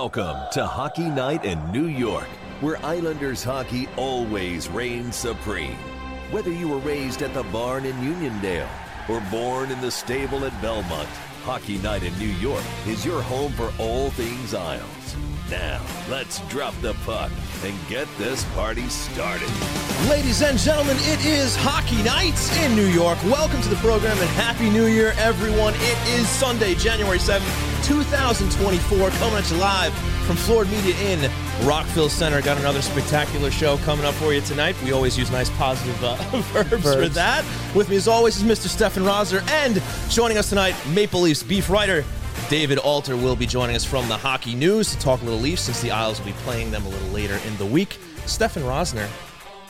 Welcome to Hockey Night in New York, where Islanders hockey always reigns supreme. Whether you were raised at the barn in Uniondale or born in the stable at Belmont, Hockey Night in New York is your home for all things Isles. Now, let's drop the puck and get this party started. Ladies and gentlemen, it is Hockey Night in New York. Welcome to the program and Happy New Year, everyone. It is Sunday, January 7th, 2024, coming at you live from Floored Media in Rockville Center. Got another spectacular show coming up for you tonight. We always use nice positive verbs for that. With me, as always, is Mr. Stefan Rosner, and joining us tonight, Maple Leafs beef writer David Alter will be joining us from the Hockey News to talk a little Leafs, since the Isles will be playing them a little later in the week. Stefan Rosner,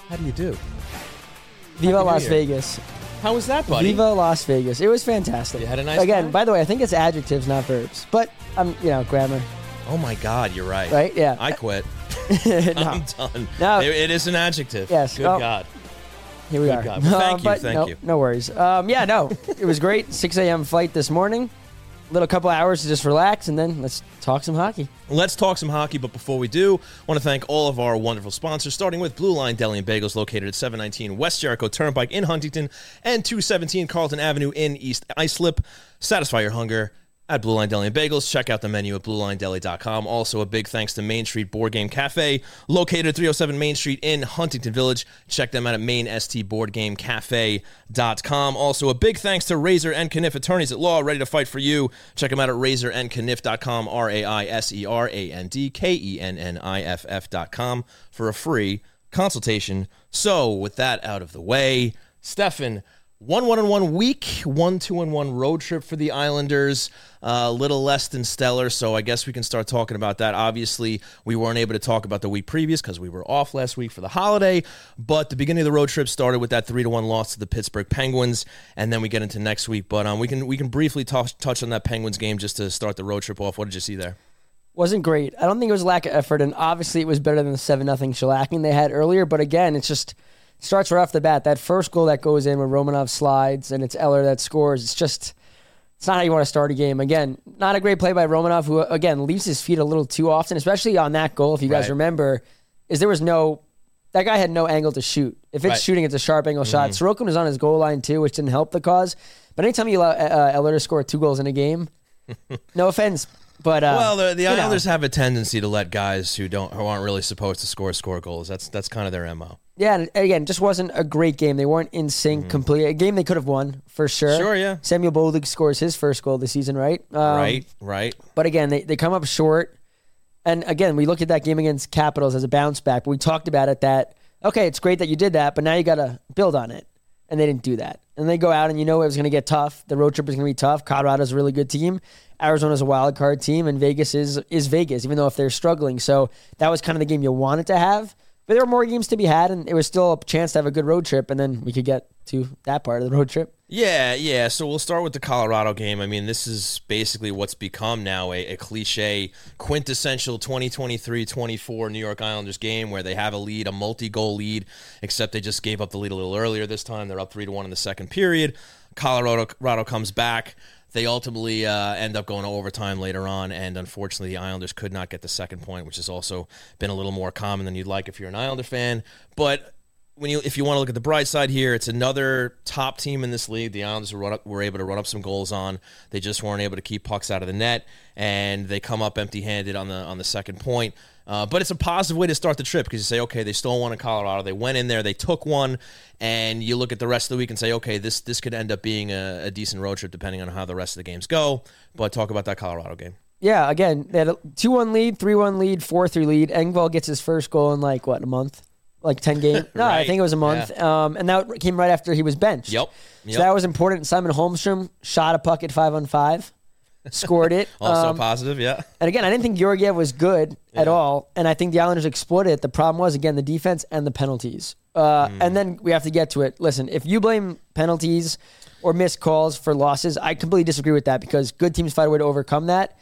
how do you do? Viva Las Vegas. How was that, buddy? Viva Las Vegas. It was fantastic. You had a nice time? By the way, I think it's adjectives, not verbs. But, grammar. Oh, my God, you're right. Right? Yeah. I quit. No. I'm done. No. It is an adjective. Yes. Good God. Here we are. God. Well, thank you. No worries. It was great. 6 a.m. flight this morning. Little couple hours to just relax, and then let's talk some hockey. Let's talk some hockey, but before we do, I want to thank all of our wonderful sponsors, starting with Blue Line Deli and Bagels, located at 719 West Jericho Turnpike in Huntington and 217 Carlton Avenue in East Islip. Satisfy your hunger at Blue Line Deli and Bagels. Check out the menu at BlueLineDeli.com. Also, a big thanks to Main Street Board Game Cafe, located at 307 Main Street in Huntington Village. Check them out at MainStBoardGameCafe.com. Also, a big thanks to Raiser and Kenniff, attorneys at law, ready to fight for you. Check them out at RaiserandKenniff.com, RaiserandKenniff.com, for a free consultation. So, with that out of the way, Stefan, 1-1-1 week, 1-2-1 road trip for the Islanders, a little less than stellar, so I guess we can start talking about that. Obviously, we weren't able to talk about the week previous because we were off last week for the holiday, but the beginning of the road trip started with that 3-1 loss to the Pittsburgh Penguins, and then we get into next week, but we can briefly touch on that Penguins game just to start the road trip off. What did you see there? Wasn't great. I don't think it was lack of effort, and obviously it was better than the 7-0 shellacking they had earlier, but again, it's just... starts right off the bat. That first goal that goes in when Romanov slides and it's Eller that scores. It's not how you want to start a game. Again, not a great play by Romanov, who, again, leaves his feet a little too often, especially on that goal, if you guys remember, that guy had no angle to shoot. If it's shooting, it's a sharp angle shot. Sorokin was on his goal line too, which didn't help the cause. But anytime you allow Eller to score 2 goals in a game, no offense. But the Islanders have a tendency to let guys who aren't really supposed to score goals. That's kind of their MO. Yeah, and again, just wasn't a great game. They weren't in sync completely. A game they could have won for sure. Sure, yeah. Samuel Bolduc scores his first goal this season, right? Right. But again, they come up short. And again, we look at that game against Capitals as a bounce back. We talked about it that, okay, it's great that you did that, but now you got to build on it. And they didn't do that. And they go out, and it was going to get tough. The road trip is going to be tough. Colorado's a really good team. Arizona's a wild card team, and Vegas is Vegas, even though if they're struggling. So that was kind of the game you wanted to have. But there were more games to be had, and it was still a chance to have a good road trip, and then we could get to that part of the road trip. Yeah. So we'll start with the Colorado game. I mean, this is basically what's become now a cliche, quintessential 2023-24 New York Islanders game where they have a lead, a multi-goal lead, except they just gave up the lead a little earlier this time. They're up 3-1 in the second period. Colorado comes back. They ultimately end up going to overtime later on, and unfortunately the Islanders could not get the second point, which has also been a little more common than you'd like if you're an Islander fan. But if you want to look at the bright side here, it's another top team in this league. The Islanders were able to run up some goals on. They just weren't able to keep pucks out of the net, and they come up empty-handed on the second point. But it's a positive way to start the trip because you say, okay, they stole one in Colorado. They went in there, they took one, and you look at the rest of the week and say, okay, this could end up being a decent road trip depending on how the rest of the games go. But talk about that Colorado game. Yeah, again, they had a 2-1 lead, 3-1 lead, 4-3 lead. Engvall gets his first goal in a month? 10 games? No, right. I think it was a month. Yeah. And that came right after he was benched. Yep. So that was important. Simon Holmstrom shot a puck at 5-on-5. Scored it. Also positive, yeah. And again, I didn't think Georgiev was good at all, and I think the Islanders exploited it. The problem was, again, the defense and the penalties. And then we have to get to it. Listen, if you blame penalties or missed calls for losses, I completely disagree with that because good teams find a way to overcome that.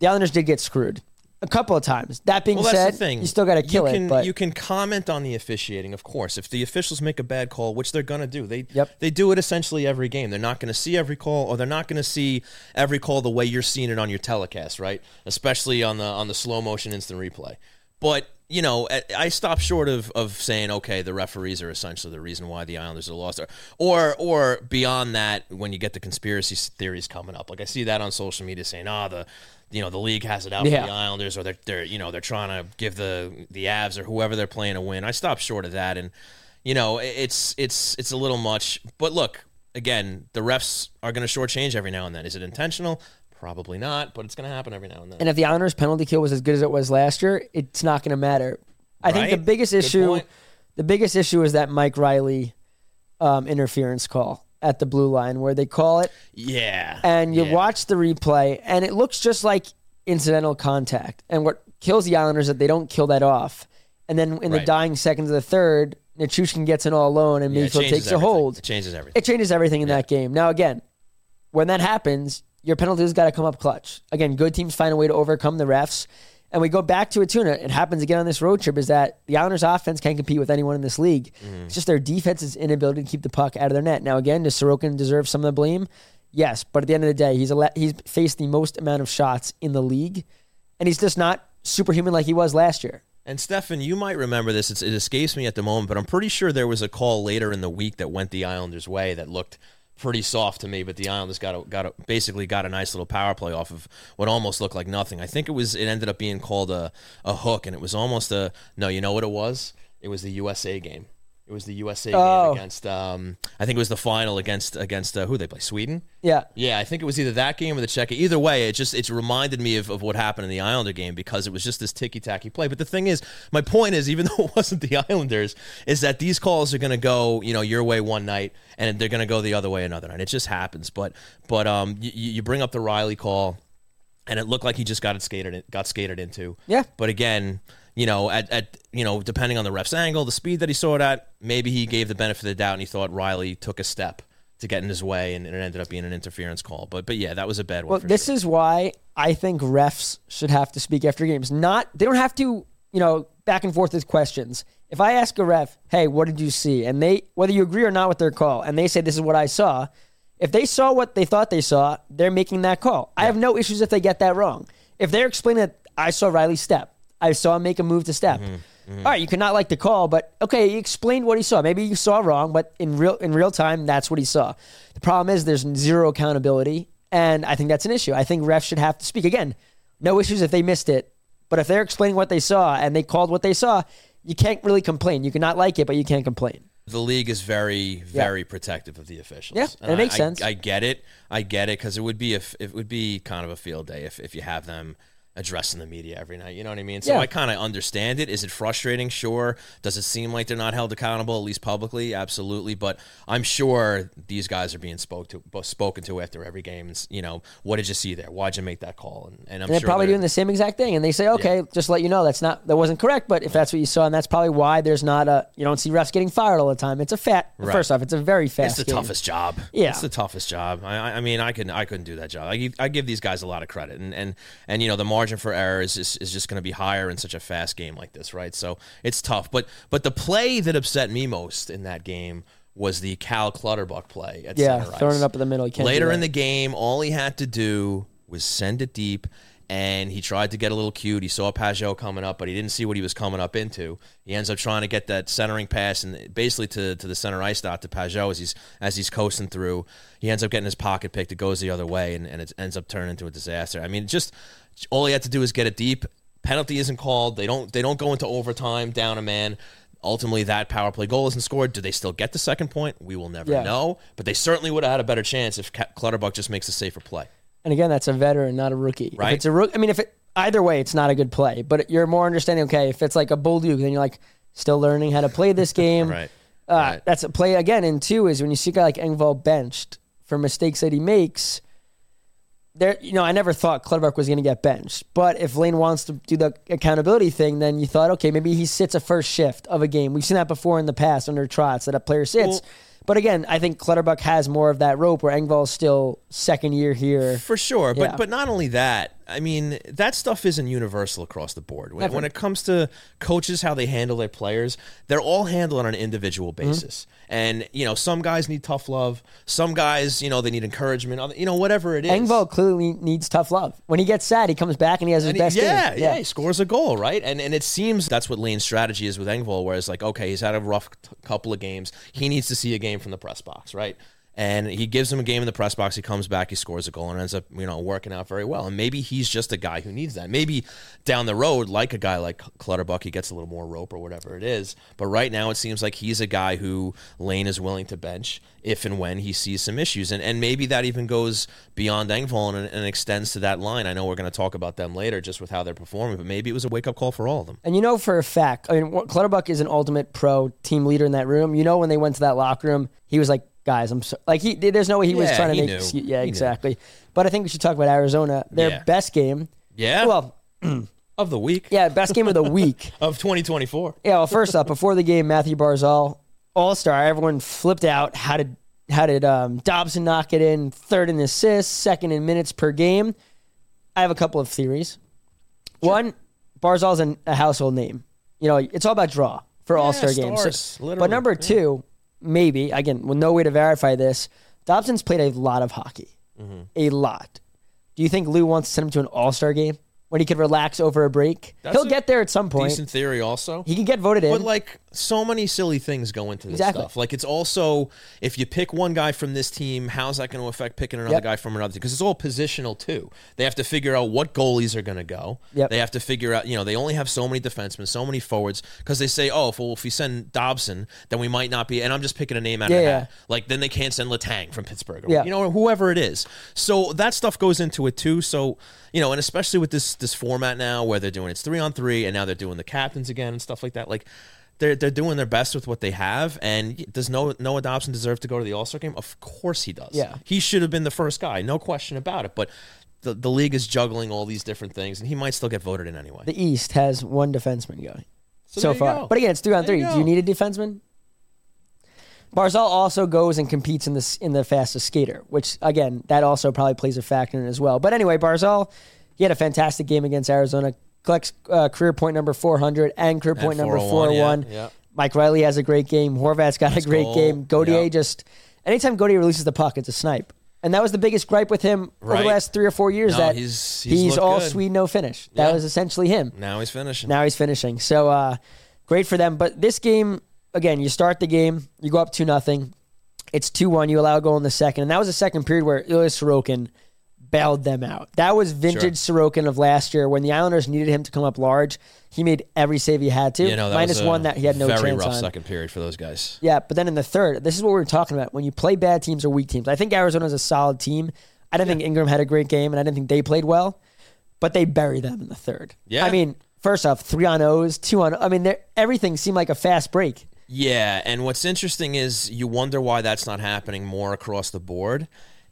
The Islanders did get screwed. a couple of times. That being said, you still got to kill it. But you can comment on the officiating, of course. If the officials make a bad call, which they're going to do, they do it essentially every game. They're not going to see every call, or they're not going to see every call the way you're seeing it on your telecast, right? Especially on the slow motion instant replay. But, you know, I stopped short of saying, okay, the referees are essentially the reason why the Islanders are lost. Or beyond that, when you get the conspiracy theories coming up. Like, I see that on social media saying, the league has it out for the Islanders, or they're trying to give the Avs or whoever they're playing a win. I stopped short of that, and, you know, it's a little much. But look, again, the refs are going to shortchange every now and then. Is it intentional? Probably not, but it's going to happen every now and then. And if the Islanders' penalty kill was as good as it was last year, it's not going to matter. I think the biggest issue is that Mike Reilly interference call at the blue line where they call it. Yeah. And you watch the replay, and it looks just like incidental contact. And what kills the Islanders is that they don't kill that off. And then in the dying seconds of the third, Nichushkin gets in all alone, and Mayfield takes a hold. It changes everything. It changes everything in that game. Now, again, when that happens, your penalties got to come up clutch. Again, good teams find a way to overcome the refs. And we go back to Ituna. It happens again on this road trip, is that the Islanders' offense can't compete with anyone in this league. Mm. It's just their defense's inability to keep the puck out of their net. Now, again, does Sorokin deserve some of the blame? Yes, but at the end of the day, he's faced the most amount of shots in the league, and he's just not superhuman like he was last year. And, Stefan, you might remember this. It escapes me at the moment, but I'm pretty sure there was a call later in the week that went the Islanders' way that looked pretty soft to me, but the Islanders got a nice little power play off of what almost looked like nothing. I think it ended up being called a hook, and it was almost you know what it was? It was the USA game. It was the USA game against I think it was the final against who they play, Sweden? Yeah. Yeah, I think it was either that game or the Czech. Either way, it reminded me of what happened in the Islander game, because it was just this ticky-tacky play. But the thing is, my point is, even though it wasn't the Islanders, is that these calls are going to go, you know, your way one night, and they're going to go the other way another night. It just happens. But you bring up the Reilly call, and it looked like he just got skated into. Yeah. But again, you know, at depending on the ref's angle, the speed that he saw it at, maybe he gave the benefit of the doubt, and he thought Reilly took a step to get in his way, and it ended up being an interference call. But yeah, that was a bad one. Well, this is why I think refs should have to speak after games. They don't have to, you know, back and forth with questions. If I ask a ref, hey, what did you see? And they, whether you agree or not with their call, and they say this is what I saw, if they saw what they thought they saw, they're making that call. Yeah. I have no issues if they get that wrong. If they're explaining that I saw Reilly step, I saw him make a move to step. Mm-hmm, mm-hmm. All right, you could not like the call, but okay, he explained what he saw. Maybe you saw wrong, but in real time, that's what he saw. The problem is there's zero accountability, and I think that's an issue. I think refs should have to speak. Again, no issues if they missed it, but if they're explaining what they saw and they called what they saw, you can't really complain. You could not like it, but you can't complain. The league is very, very protective of the officials. Yeah, and it makes sense. I get it. I get it, because it would be kind of a field day if you have them addressing the media every night, you know what I mean? So I kind of understand it. Is it frustrating? Sure. Does it seem like they're not held accountable, at least publicly? Absolutely. But I'm sure these guys are being spoken to after every game. It's, you know, what did you see there? Why'd you make that call? And they're probably doing the same exact thing. And they say, okay, just let you know that wasn't correct. But if that's what you saw, and that's probably why there's not you don't see refs getting fired all the time. It's first off, it's a very fast. It's the toughest job. Yeah, it's the toughest job. I mean, I couldn't do that job. I give these guys a lot of credit, and you know, the margin for error is just going to be higher in such a fast game like this, right? So it's tough. But the play that upset me most in that game was the Cal Clutterbuck play at center ice. Throwing it up in the middle. Later in the game, all he had to do was send it deep, and he tried to get a little cute. He saw Pajot coming up, but he didn't see what he was coming up into. He ends up trying to get that centering pass, and basically to the center ice dot to Pajot as he's coasting through. He ends up getting his pocket picked. It goes the other way, and it ends up turning into a disaster. I mean, just all he had to do is get it deep. Penalty isn't called. They don't go into overtime, down a man. Ultimately, that power play goal isn't scored. Do they still get the second point? We will never know. But they certainly would have had a better chance if Clutterbuck just makes a safer play. And again, that's a veteran, not a rookie. Right? If it's a rookie, I mean, either way, it's not a good play. But you're more understanding, okay, if it's like a Bolduc, then you're like, still learning how to play this game. Right. Right. That's a play, again, and two is when you see a guy like Engvall benched for mistakes that he makes. There, you know, I never thought Clutterbuck was going to get benched. But if Lane wants to do the accountability thing, then you thought, okay, maybe he sits a first shift of a game. We've seen that before in the past under Trotz, that a player sits. Well, but again, I think Clutterbuck has more of that rope, where Engvall's still second year here. For sure. But not only that, I mean, that stuff isn't universal across the board. When it comes to coaches, how they handle their players, they're all handled on an individual basis. Mm-hmm. And, you know, some guys need tough love. Some guys, you know, they need encouragement. Other, you know, whatever it is. Engvall clearly needs tough love. When he gets sad, he comes back and he has his best game. Yeah, he scores a goal, right? And it seems that's what Lane's strategy is with Engvall, where it's like, okay, he's had a rough couple of games. He needs to see a game from the press box, right? And he gives him a game in the press box. He comes back, he scores a goal, and ends up, you know, working out very well. And maybe he's just a guy who needs that. Maybe down the road, like a guy like Clutterbuck, he gets a little more rope or whatever it is. But right now, it seems like he's a guy who Lane is willing to bench if and when he sees some issues. And maybe that even goes beyond Engvall and extends to that line. I know we're going to talk about them later just with how they're performing, but maybe it was a wake-up call for all of them. And you know for a fact, I mean, Clutterbuck is an ultimate pro team leader in that room. You know when they went to that locker room, he was like, guys, I'm so, like, there's no way he was trying to make an excuse. Yeah, exactly. But I think we should talk about Arizona. Their best game. Yeah. Well, of the week. Yeah, best game of the week. Of 2024. Yeah, well, first off, before the game, Matthew Barzal, all-star. Everyone flipped out. How did Dobson knock it in? Third in assists, second in minutes per game. I have a couple of theories. Sure. One, Barzal's a household name. You know, it's all about draw for all-star games. So, but number two, maybe, again, with no way to verify this, Dobson's played a lot of hockey. Mm-hmm. A lot. Do you think Lou wants to send him to an all-star game when he could relax over a break? He'll get there at some point. Decent theory also. He can get voted in. But, like, so many silly things go into this stuff. Like, it's also, if you pick one guy from this team, how's that going to affect picking another guy from another team? Because it's all positional, too. They have to figure out what goalies are going to go. Yep. They have to figure out, you know, they only have so many defensemen, so many forwards, because they say, oh, if we send Dobson, then we might not be, and I'm just picking a name out of a hat. Like, then they can't send Letang from Pittsburgh, or, you know, or whoever it is. So that stuff goes into it, too. So, you know, and especially with this format now where they're doing it's 3-on-3, and now they're doing the captains again and stuff like that, like, They're doing their best with what they have, and does Noah Dobson deserve to go to the All-Star game? Of course he does. Yeah. He should have been the first guy, no question about it, but the league is juggling all these different things, and he might still get voted in anyway. The East has one defenseman going so far. But again, it's 3-on-3. Do you need a defenseman? Barzal also goes and competes in the fastest skater, which, again, that also probably plays a factor in it as well. But anyway, Barzal, he had a fantastic game against Arizona. Collects career point number 400 and career point number 401. Yeah. Mike Reilly has a great game. Horvat's got a great game. Gauthier just... Anytime Gauthier releases the puck, it's a snipe. And that was the biggest gripe with him over the last 3 or 4 years, that he's all good. Swede, no finish. That was essentially him. Now he's finishing. So great for them. But this game, again, you start the game, you go up 2-0. It's 2-1. You allow a goal in the second. And that was a second period where Ilya Sorokin bailed them out. That was vintage Sorokin of last year when the Islanders needed him to come up large. He made every save he had to. You know, minus one that he had no chance on. Very rough second period for those guys. Yeah, but then in the third, this is what we were talking about. When you play bad teams or weak teams, I think Arizona's a solid team. I didn't think Ingram had a great game, and I didn't think they played well, but they bury them in the third. Yeah. I mean, first off, 3-on-0s, 2-on-0. I mean, everything seemed like a fast break. Yeah, and what's interesting is you wonder why that's not happening more across the board.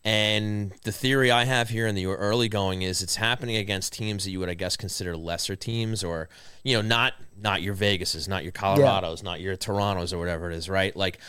And the theory I have here in the early going is it's happening against teams that you would, I guess, consider lesser teams, or, you know, not your Vegases, not your Colorados, not your Torontos or whatever it is, right? Like,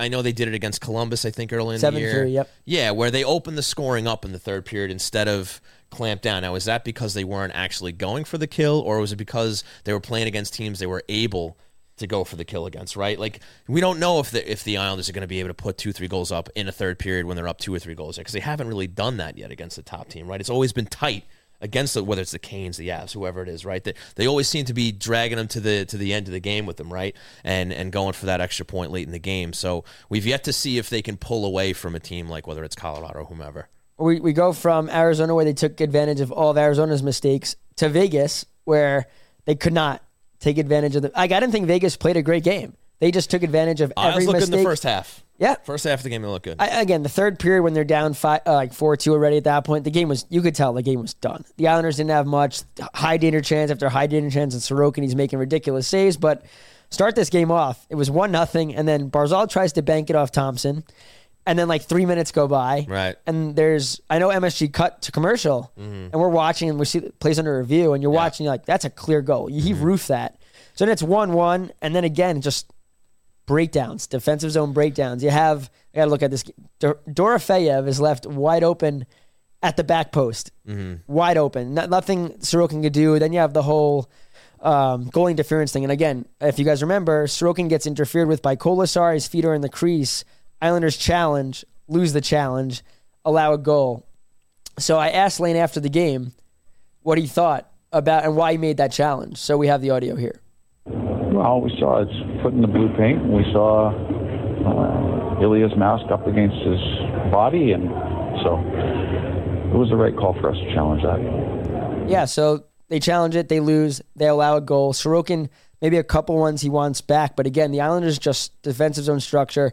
I know they did it against Columbus, I think, early in the year. 7-3, yep. Yeah, where they opened the scoring up in the third period instead of clamp down. Now, is that because they weren't actually going for the kill, or was it because they were playing against teams they were able to go for the kill against, right? Like, we don't know if the Islanders are going to be able to put 2-3 goals up in a third period when they're up 2 or 3 goals, because they haven't really done that yet against the top team, right? It's always been tight against whether it's the Canes, the Avs, whoever it is, right? They always seem to be dragging them to the end of the game with them, right? And going for that extra point late in the game. So we've yet to see if they can pull away from a team like whether it's Colorado or whomever. We go from Arizona, where they took advantage of all of Arizona's mistakes, to Vegas, where they could not take advantage of them. Like, I didn't think Vegas played a great game. They just took advantage of every mistake. I was looking in the first half. Yeah. First half of the game, they looked good. Again, the third period when they're down 4-2 already at that point, you could tell the game was done. The Islanders didn't have much. High danger chance after high danger chance, and Sorokin, he's making ridiculous saves. But start this game off, it was 1-0, and then Barzal tries to bank it off Thompson, and then like 3 minutes go by. Right. And I know MSG cut to commercial, and we're watching, and we see it plays under review, and you're watching, you're like, that's a clear goal. He roofed that. So then it's 1-1, and then again, just breakdowns, defensive zone breakdowns. I got to look at this. Dorofeyev is left wide open at the back post, wide open. Nothing Sorokin could do. Then you have the whole goal interference thing. And again, if you guys remember, Sorokin gets interfered with by Kolesar. His feet are in the crease. Islanders challenge, lose the challenge, allow a goal. So I asked Lane after the game what he thought about and why he made that challenge. So we have the audio here. Well, we saw his foot in the blue paint. We saw Ilya's mask up against his body, and so it was the right call for us to challenge that. Yeah, so they challenge it, they lose, they allow a goal. Sorokin, maybe a couple ones he wants back, but again, the Islanders' just defensive zone structure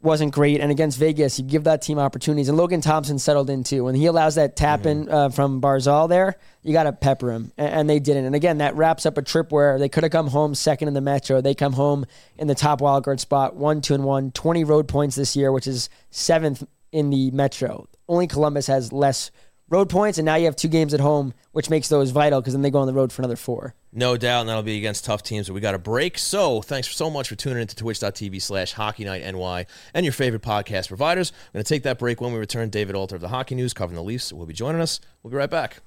wasn't great, and against Vegas, you give that team opportunities, and Logan Thompson settled in too. When he allows that tap-in from Barzal there, you got to pepper him, and they didn't. And again, that wraps up a trip where they could have come home second in the Metro. They come home in the top wildcard spot, 1-2-1, 20 road points this year, which is 7th in the Metro. Only Columbus has less road points, and now you have two games at home, which makes those vital because then they go on the road for another 4. No doubt, and that'll be against tough teams, but we got a break. So thanks so much for tuning in to twitch.tv/HockeyNightNY and your favorite podcast providers. We're going to take that break. When we return, David Alter of the Hockey News covering the Leafs will be joining us. We'll be right back.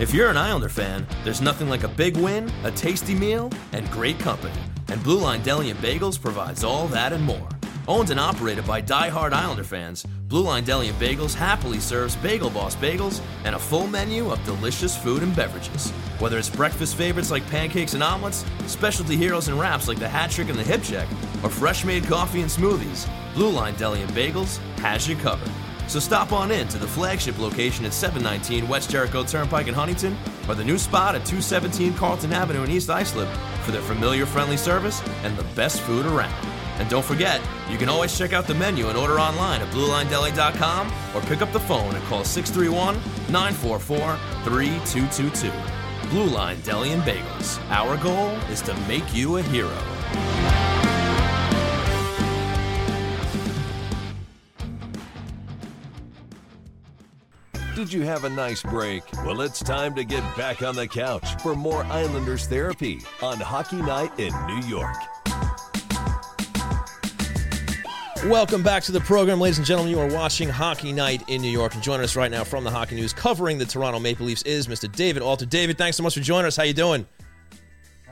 If you're an Islander fan, there's nothing like a big win, a tasty meal, and great company. And Blue Line Deli and Bagels provides all that and more. Owned and operated by die-hard Islander fans, Blue Line Deli and Bagels happily serves Bagel Boss bagels and a full menu of delicious food and beverages. Whether it's breakfast favorites like pancakes and omelets, specialty heroes and wraps like the hat trick and the hip check, or fresh-made coffee and smoothies, Blue Line Deli and Bagels has you covered. So stop on in to the flagship location at 719 West Jericho Turnpike in Huntington, or the new spot at 217 Carlton Avenue in East Islip for their familiar friendly service and the best food around. And don't forget, you can always check out the menu and order online at BlueLineDeli.com or pick up the phone and call 631-944-3222. Blue Line Deli and Bagels. Our goal is to make you a hero. Did you have a nice break? Well, it's time to get back on the couch for more Islanders therapy on Hockey Night in New York. Welcome back to the program, ladies and gentlemen. You are watching Hockey Night in New York, and joining us right now from the Hockey News covering the Toronto Maple Leafs is Mr. David Alter. David, thanks so much for joining us. How you doing?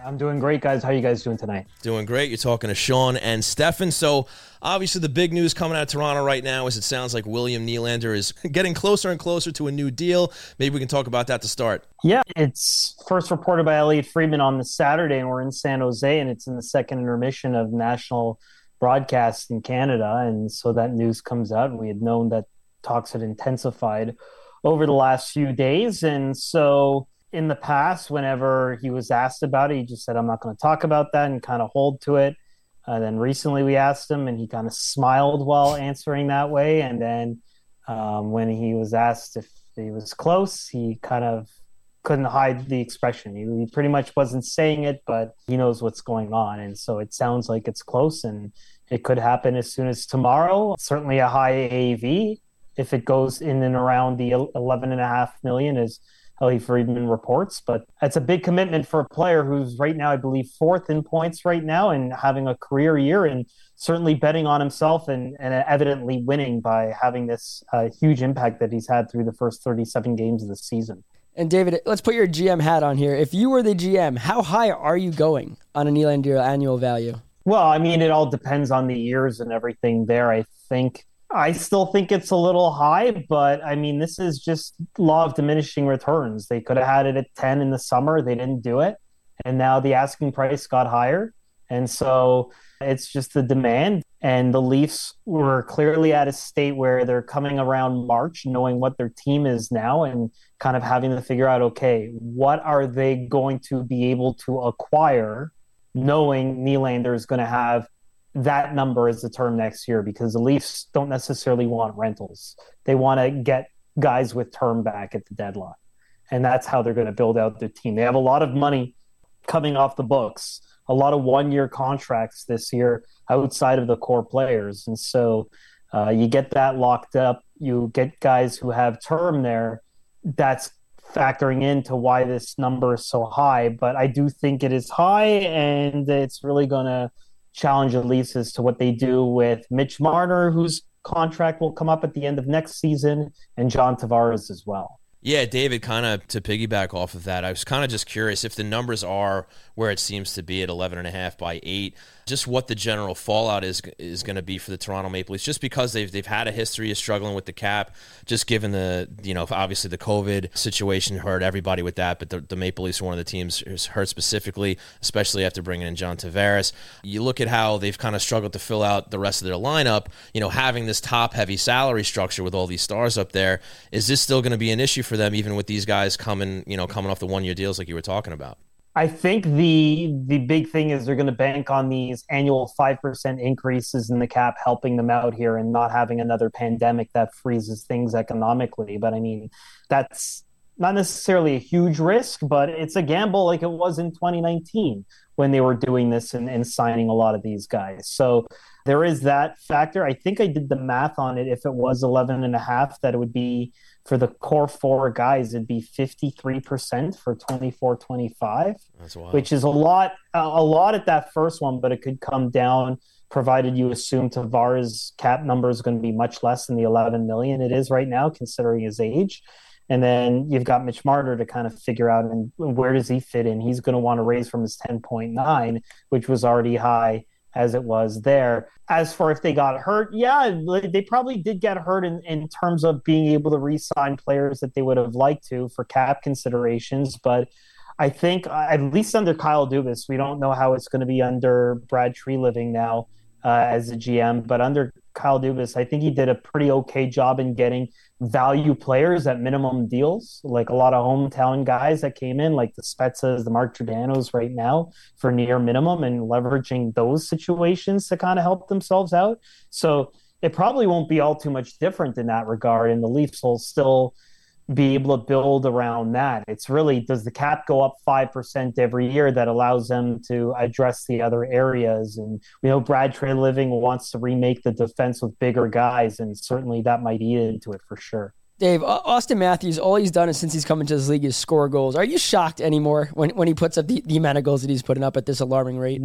I'm doing great, guys. How are you guys doing tonight? Doing great. You're talking to Sean and Stefan. So, obviously, the big news coming out of Toronto right now is it sounds like William Nylander is getting closer and closer to a new deal. Maybe we can talk about that to start. Yeah, it's first reported by Elliot Friedman on this Saturday, and we're in San Jose, and it's in the second intermission of national broadcast in Canada, and so that news comes out. We had known that talks had intensified over the last few days, and so in the past, whenever he was asked about it, he just said, I'm not going to talk about that, and kind of hold to it. And then recently we asked him, and he kind of smiled while answering that way, and then when he was asked if he was close, he kind of couldn't hide the expression. He pretty much wasn't saying it, but he knows what's going on. And so it sounds like it's close, and it could happen as soon as tomorrow. Certainly a high AAV if it goes in and around the $11.5 million as Ellie Friedman reports. But that's a big commitment for a player who's right now, I believe, 4th in points right now and having a career year, and certainly betting on himself and evidently winning by having this huge impact that he's had through the first 37 games of the season. And David, let's put your GM hat on here. If you were the GM, how high are you going on a Nylander annual value? Well, I mean, it all depends on the years and everything there, I think. I still think it's a little high, but I mean, this is just law of diminishing returns. They could have had it at 10 in the summer. They didn't do it. And now the asking price got higher. And so it's just the demand. And the Leafs were clearly at a state where they're coming around March, knowing what their team is now and kind of having to figure out, okay, what are they going to be able to acquire, knowing Nylander is going to have that number as the term next year, because the Leafs don't necessarily want rentals. They want to get guys with term back at the deadline. And that's how they're going to build out their team. They have a lot of money coming off the books, a lot of one-year contracts this year outside of the core players. And so you get that locked up. You get guys who have term there. That's factoring into why this number is so high. But I do think it is high, and it's really going to challenge the Leafs as to what they do with Mitch Marner, who's contract will come up at the end of next season, and John Tavares as well. Yeah, David, kind of to piggyback off of that, I was kind of just curious if the numbers are where it seems to be at 11.5 by 8, just what the general fallout is going to be for the Toronto Maple Leafs, just because they've had a history of struggling with the cap, just given the, you know, obviously the COVID situation hurt everybody with that, but the Maple Leafs were one of the teams who's hurt specifically, especially after bringing in John Tavares. You look at how they've kind of struggled to fill out the rest of their lineup, you know, having this top-heavy salary structure with all these stars up there. Is this still going to be an issue for them, even with these guys coming off the one-year deals like you were talking about? I think the big thing is they're going to bank on these annual 5% increases in the cap helping them out here and not having another pandemic that freezes things economically. But I mean, that's not necessarily a huge risk, but it's a gamble like it was in 2019 when they were doing this and signing a lot of these guys. So there is that factor. I think I did the math on it. If it was 11.5, that it would be, for the core four guys, it'd be 53% for 24-25, which is a lot at that first one, but it could come down provided you assume Tavares' cap number is going to be much less than the 11 million it is right now, considering his age. And then you've got Mitch Marner to kind of figure out, and where does he fit in? He's going to want to raise from his 10.9, which was already high as it was there. As for if they got hurt, yeah, they probably did get hurt in terms of being able to re-sign players that they would have liked to for cap considerations. But I think, at least under Kyle Dubas, we don't know how it's going to be under Brad Treliving now as a GM, but under Kyle Dubas, I think he did a pretty okay job in getting value players at minimum deals, like a lot of hometown guys that came in, like the Spetzas, the Mark Giordano's right now, for near minimum, and leveraging those situations to kind of help themselves out. So it probably won't be all too much different in that regard, and the Leafs will still be able to build around that. It's really, does the cap go up 5% every year that allows them to address the other areas? And we know Brad Treliving wants to remake the defense with bigger guys, and certainly that might eat into it for sure. Dave, Austin Matthews, all he's done is since he's come into this league is score goals. Are you shocked anymore when he puts up the amount of goals that he's putting up at this alarming rate?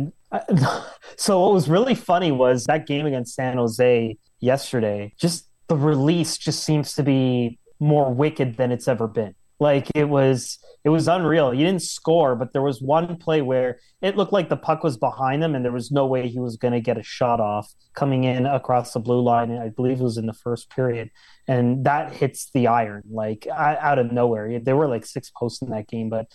So what was really funny was that game against San Jose yesterday, just the release just seems to be more wicked than it's ever been. Like it was unreal. He didn't score, but there was one play where it looked like the puck was behind him and there was no way he was going to get a shot off coming in across the blue line. I believe it was in the first period. And that hits the iron, like out of nowhere. There were like six posts in that game, but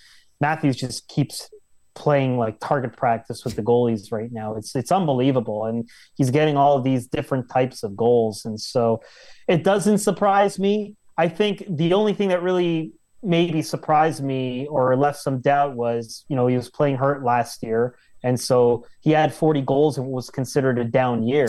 Matthews just keeps playing like target practice with the goalies right now. It's unbelievable. And he's getting all of these different types of goals. And so it doesn't surprise me. I think the only thing that really maybe surprised me or left some doubt was, you know, he was playing hurt last year. And so he had 40 goals and was considered a down year.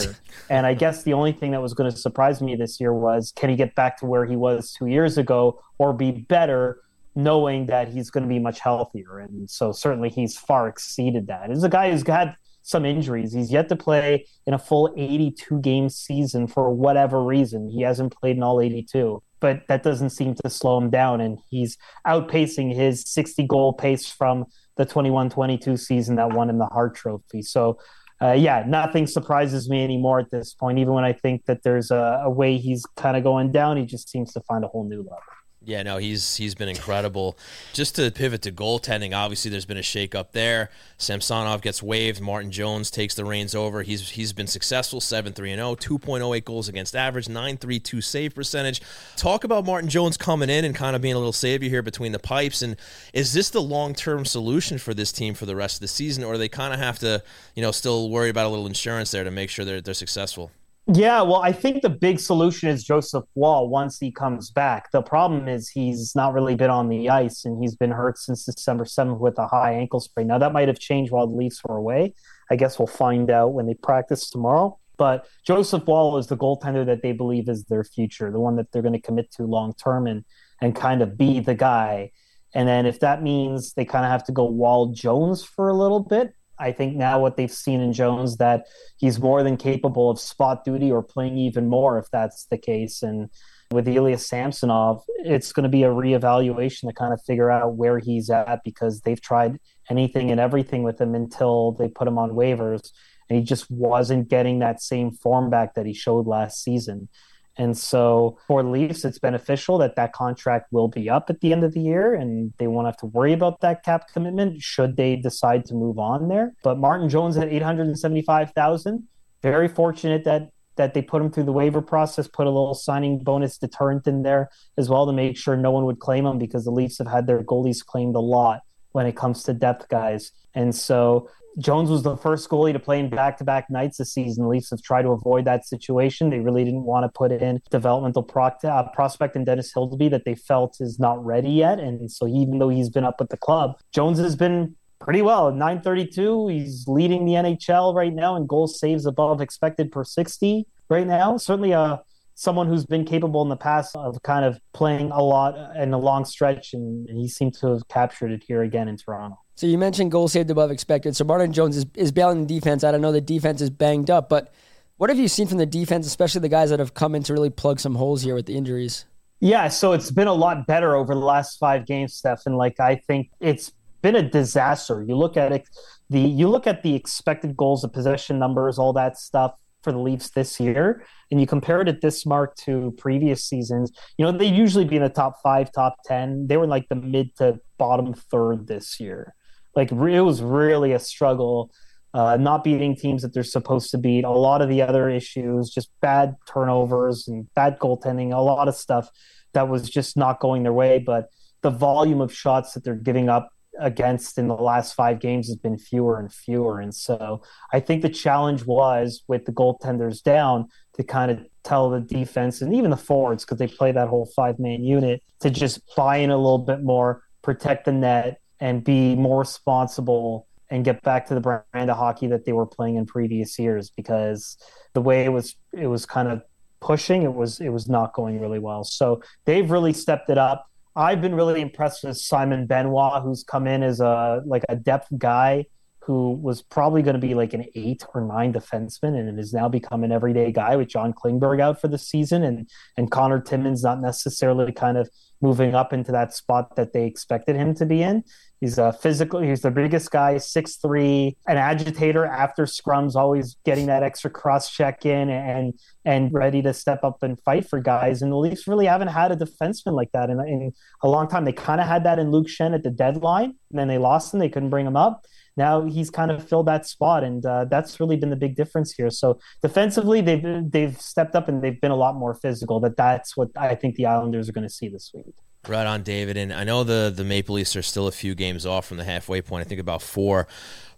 And I guess the only thing that was going to surprise me this year was, can he get back to where he was 2 years ago or be better, knowing that he's going to be much healthier? And so certainly he's far exceeded that. He's a guy who's had some injuries. He's yet to play in a full 82-game season for whatever reason. He hasn't played in all 82. But that doesn't seem to slow him down, and he's outpacing his 60-goal pace from the 21-22 season that won him the Hart Trophy. So, yeah, nothing surprises me anymore at this point. Even when I think that there's a way he's kind of going down, he just seems to find a whole new level. Yeah, no, he's been incredible. Just to pivot to goaltending, obviously there's been a shakeup there. Samsonov gets waived. Martin Jones takes the reins over. He's been successful, 7-3-0, 2.08 goals against average, 932 save percentage. Talk about Martin Jones coming in and kind of being a little savior here between the pipes. And is this the long-term solution for this team for the rest of the season, or do they kind of have to, you know, still worry about a little insurance there to make sure they're successful? Yeah, well, I think the big solution is Joseph Woll once he comes back. The problem is he's not really been on the ice, and he's been hurt since December 7th with a high ankle sprain. Now, that might have changed while the Leafs were away. I guess we'll find out when they practice tomorrow. But Joseph Woll is the goaltender that they believe is their future, the one that they're going to commit to long-term and kind of be the guy. And then if that means they kind of have to go Woll-Jones for a little bit, I think now what they've seen in Jones, that he's more than capable of spot duty or playing even more if that's the case. And with Ilya Samsonov, it's going to be a reevaluation to kind of figure out where he's at, because they've tried anything and everything with him until they put him on waivers. and he just wasn't getting that same form back that he showed last season. And so for Leafs, it's beneficial that that contract will be up at the end of the year, and they won't have to worry about that cap commitment should they decide to move on there. But Martin Jones at $875,000, very fortunate that they put him through the waiver process, put a little signing bonus deterrent in there as well to make sure no one would claim him, because the Leafs have had their goalies claimed a lot when it comes to depth guys. And so Jones was the first goalie to play in back-to-back nights this season. The Leafs have tried to avoid that situation. They really didn't want to put in developmental prospect in Dennis Hildeby that they felt is not ready yet. And so even though he's been up with the club, Jones has been pretty well. 932, he's leading the NHL right now in goal saves above expected per 60 right now. Certainly someone who's been capable in the past of kind of playing a lot in a long stretch, and he seemed to have captured it here again in Toronto. So you mentioned goal saved above expected. So Martin Jones is bailing the defense. I don't know, the defense is banged up, but what have you seen from the defense, especially the guys that have come in to really plug some holes here with the injuries? Yeah, so it's been a lot better over the last 5 games, Stefan. I think it's been a disaster. You look at it, you look at the expected goals, the possession numbers, all that stuff for the Leafs this year, and you compared it this mark to previous seasons. You know, they usually be in the top 5, top 10. They were like the mid to bottom third this year. It was really a struggle, not beating teams that they're supposed to beat. A lot of the other issues, just bad turnovers and bad goaltending, a lot of stuff that was just not going their way. But the volume of shots that they're giving up against in the last 5 games has been fewer and fewer. And so I think the challenge was, with the goaltenders down, to kind of tell the defense and even the forwards, because they play that whole 5-man unit, to just buy in a little bit more, protect the net, and be more responsible and get back to the brand of hockey that they were playing in previous years, because the way it was kind of pushing, it was not going really well. So they've really stepped it up. I've been really impressed with Simon Benoit, who's come in as a depth guy who was probably going to be like an 8 or 9 defenseman, and is now become an everyday guy with John Klingberg out for the season and Connor Timmins not necessarily kind of moving up into that spot that they expected him to be in. He's he's the biggest guy, 6'3", an agitator after scrums, always getting that extra cross-check in and ready to step up and fight for guys. And the Leafs really haven't had a defenseman like that in a long time. They kind of had that in Luke Shen at the deadline, and then they lost him. They couldn't bring him up. Now he's kind of filled that spot, and that's really been the big difference here. So defensively, they've stepped up, and they've been a lot more physical. That's what I think the Islanders are going to see this week. Right on, David. And I know the Maple Leafs are still a few games off from the halfway point, I think about 4.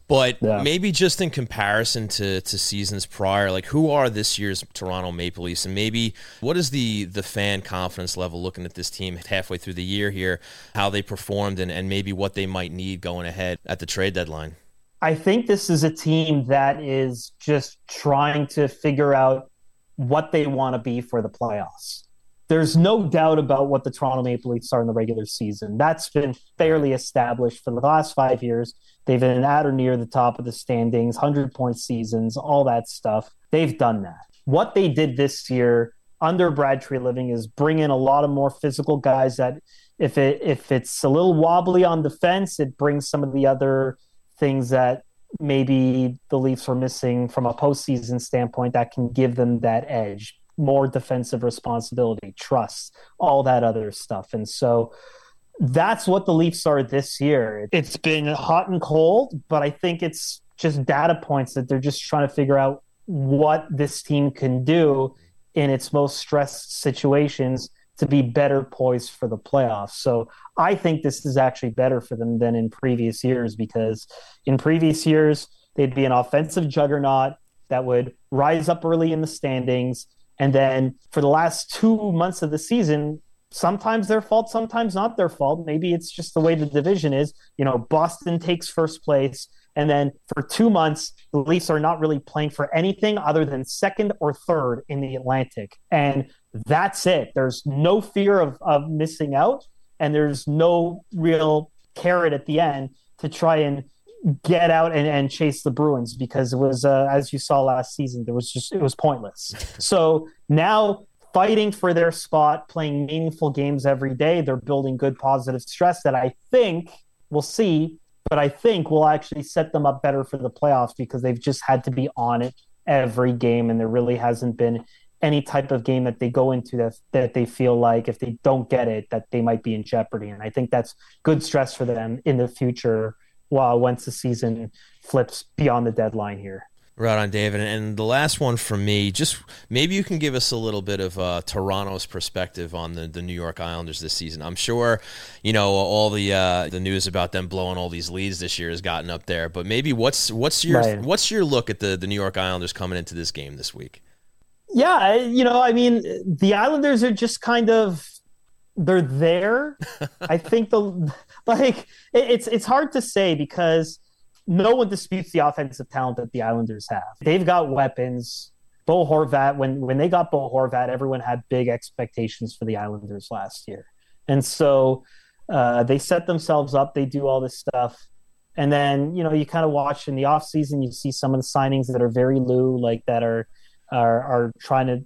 But Maybe just in comparison to seasons prior, who are this year's Toronto Maple Leafs? And maybe what is the fan confidence level looking at this team halfway through the year here, how they performed and maybe what they might need going ahead at the trade deadline? I think this is a team that is just trying to figure out what they want to be for the playoffs. There's no doubt about what the Toronto Maple Leafs are in the regular season. That's been fairly established for the last 5 years. They've been at or near the top of the standings, 100-point seasons, all that stuff. They've done that. What they did this year under Brad Treliving is bring in a lot of more physical guys that if it's a little wobbly on defense, it brings some of the other things that maybe the Leafs were missing from a postseason standpoint that can give them that edge. More defensive responsibility, trust, all that other stuff. And so that's what the Leafs are this year. It's been hot and cold, but I think it's just data points that they're just trying to figure out what this team can do in its most stressed situations to be better poised for the playoffs. So I think this is actually better for them than in previous years, because in previous years, they'd be an offensive juggernaut that would rise up early in the standings. And then for the last 2 months of the season, sometimes their fault, sometimes not their fault. Maybe it's just the way the division is. Boston takes first place. And then for 2 months, the Leafs are not really playing for anything other than second or third in the Atlantic. And that's it. There's no fear of missing out. And there's no real carrot at the end to try and get out and chase the Bruins, because it was, as you saw last season, it was pointless. So now fighting for their spot, playing meaningful games every day, they're building good positive stress that I think we'll see but I think will actually set them up better for the playoffs because they've just had to be on it every game, and there really hasn't been any type of game that they go into that they feel like if they don't get it, that they might be in jeopardy. And I think that's good stress for them in the future once the season flips beyond the deadline here. Right on, David. And the last one from me, just maybe you can give us a little bit of Toronto's perspective on the New York Islanders this season. I'm sure, you know, all the news about them blowing all these leads this year has gotten up there. But maybe what's your look at the New York Islanders coming into this game this week? Yeah, you know, I mean, the Islanders are just kind of, they're there. I think it's hard to say because no one disputes the offensive talent that the Islanders have. They've got weapons. Bo Horvat, when they got Bo Horvat, everyone had big expectations for the Islanders last year. And so they set themselves up. They do all this stuff. And then, you know, you kind of watch in the offseason, you see some of the signings that are very low, like that are trying to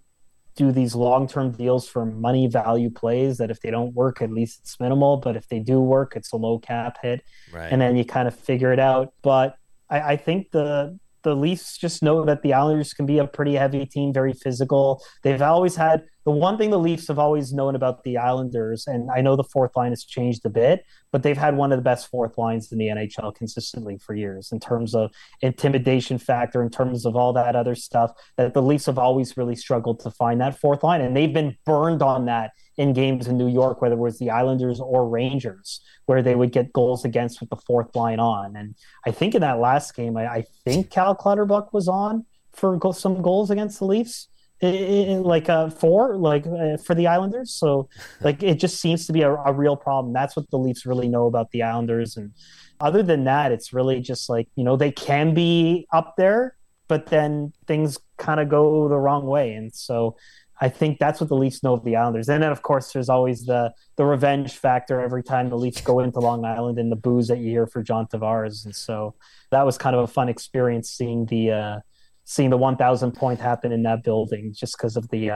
do these long-term deals for money value plays that if they don't work, at least it's minimal. But if they do work, it's a low cap hit. Right. And then you kind of figure it out. But I think the Leafs just know that the Islanders can be a pretty heavy team, very physical. They've always had the one thing the Leafs have always known about the Islanders. And I know the fourth line has changed a bit, but they've had one of the best fourth lines in the NHL consistently for years in terms of intimidation factor, in terms of all that other stuff that the Leafs have always really struggled to find that fourth line. And they've been burned on that in games in New York, whether it was the Islanders or Rangers, where they would get goals against with the fourth line on. And I think in that last game, I think Cal Clutterbuck was on for some goals against the Leafs. For the Islanders. So like, it just seems to be a real problem. That's what the Leafs really know about the Islanders. And other than that, it's really just like, you know, they can be up there, but then things kind of go the wrong way. And so I think that's what the Leafs know of the Islanders. And then of course there's always the revenge factor every time the Leafs go into Long Island and the boos that you hear for John Tavares. And so that was kind of a fun experience seeing the 1,000 point happen in that building just because of the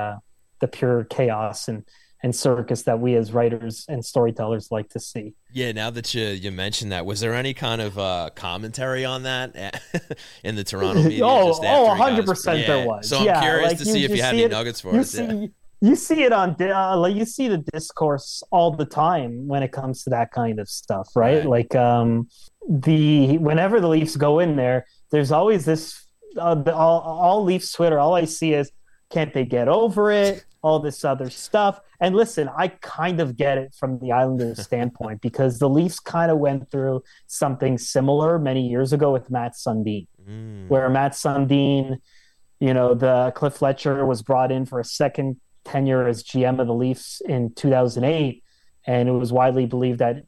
pure chaos and circus that we as writers and storytellers like to see. Yeah, now that you mentioned that, was there any kind of commentary on that in the Toronto media? 100% there was. So I'm curious to see if you had any nuggets for us. You see it on you see the discourse all the time when it comes to that kind of stuff, right? Like whenever the Leafs go in there, there's always this. All Leafs Twitter, all I see is, can't they get over it? All this other stuff. And listen, I kind of get it from the Islanders' standpoint because the Leafs kind of went through something similar many years ago with Mats Sundin, where Mats Sundin, you know, the Cliff Fletcher was brought in for a second tenure as GM of the Leafs in 2008, and it was widely believed that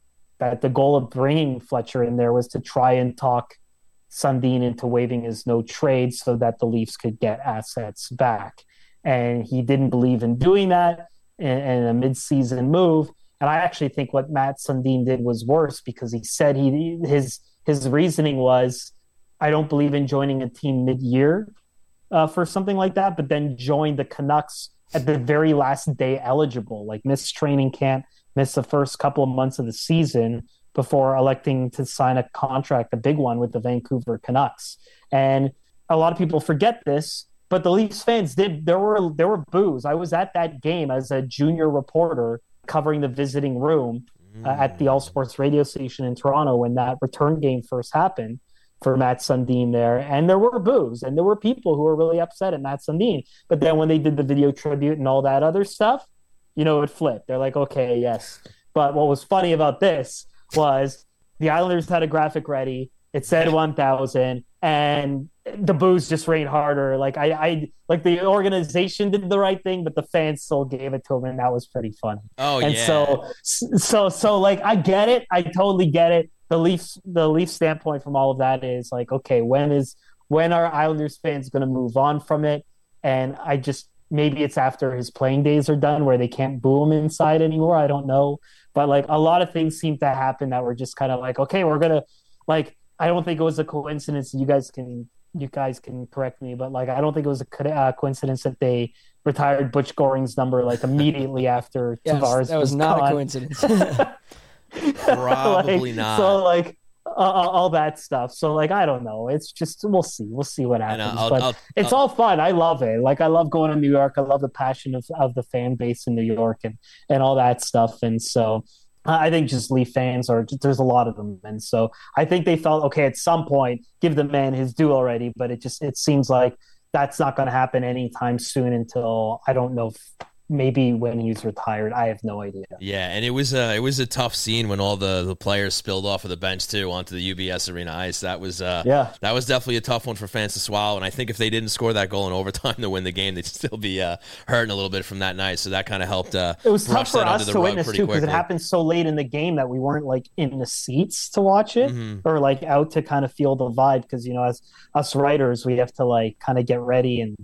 the goal of bringing Fletcher in there was to try and talk Sundin into waiving his no trade so that the Leafs could get assets back. And he didn't believe in doing that in a midseason move. And I actually think what Matt Sundin did was worse because he said his reasoning was, I don't believe in joining a team mid-year for something like that, but then joined the Canucks at the very last day eligible, like miss training camp, miss the first couple of months of the season, before electing to sign a contract, a big one with the Vancouver Canucks. And a lot of people forget this, but the Leafs fans did. There were boos. I was at that game as a junior reporter covering the visiting room at the All Sports radio station in Toronto when that return game first happened for Matt Sundin there. And there were boos, and there were people who were really upset at Matt Sundin. But then when they did the video tribute and all that other stuff, you know, it flipped. They're like, okay, yes. But what was funny about this was the Islanders had a graphic ready. It said 1,000, and the boos just rained harder. Like I like the organization did the right thing, but the fans still gave it to him, and that was pretty funny. Oh, and yeah. So like I get it. I totally get it. The Leafs standpoint from all of that is like, okay, when are Islanders fans going to move on from it? And I just maybe it's after his playing days are done where they can't boo him inside anymore. I don't know. But like a lot of things seem to happen that were just kind of like, okay, we're gonna like. I don't think it was a coincidence. You guys can correct me, but like I don't think it was a coincidence that they retired Butch Goring's number like immediately after Tavares. That was not gone. A coincidence. Probably like, not. So like all that stuff. So, like, I don't know. It's just, we'll see what happens. But it's all fun. I love it. Like, I love going to New York. I love the passion of the fan base in New York and all that stuff. And so I think just Leaf fans there's a lot of them. And so I think they felt, okay, at some point, give the man his due already. But it seems like that's not going to happen anytime soon until, I don't know, maybe when he's retired. I have no idea. Yeah, and it was a tough scene when all the players spilled off of the bench too onto the UBS Arena ice. That was that was definitely a tough one for fans to swallow. And I think if they didn't score that goal in overtime to win the game, they'd still be hurting a little bit from that night. So that kind of helped. It was tough for us to witness too, because it happened so late in the game that we weren't like in the seats to watch it, mm-hmm. or like out to kind of feel the vibe. Because as us writers, we have to like kind of get ready and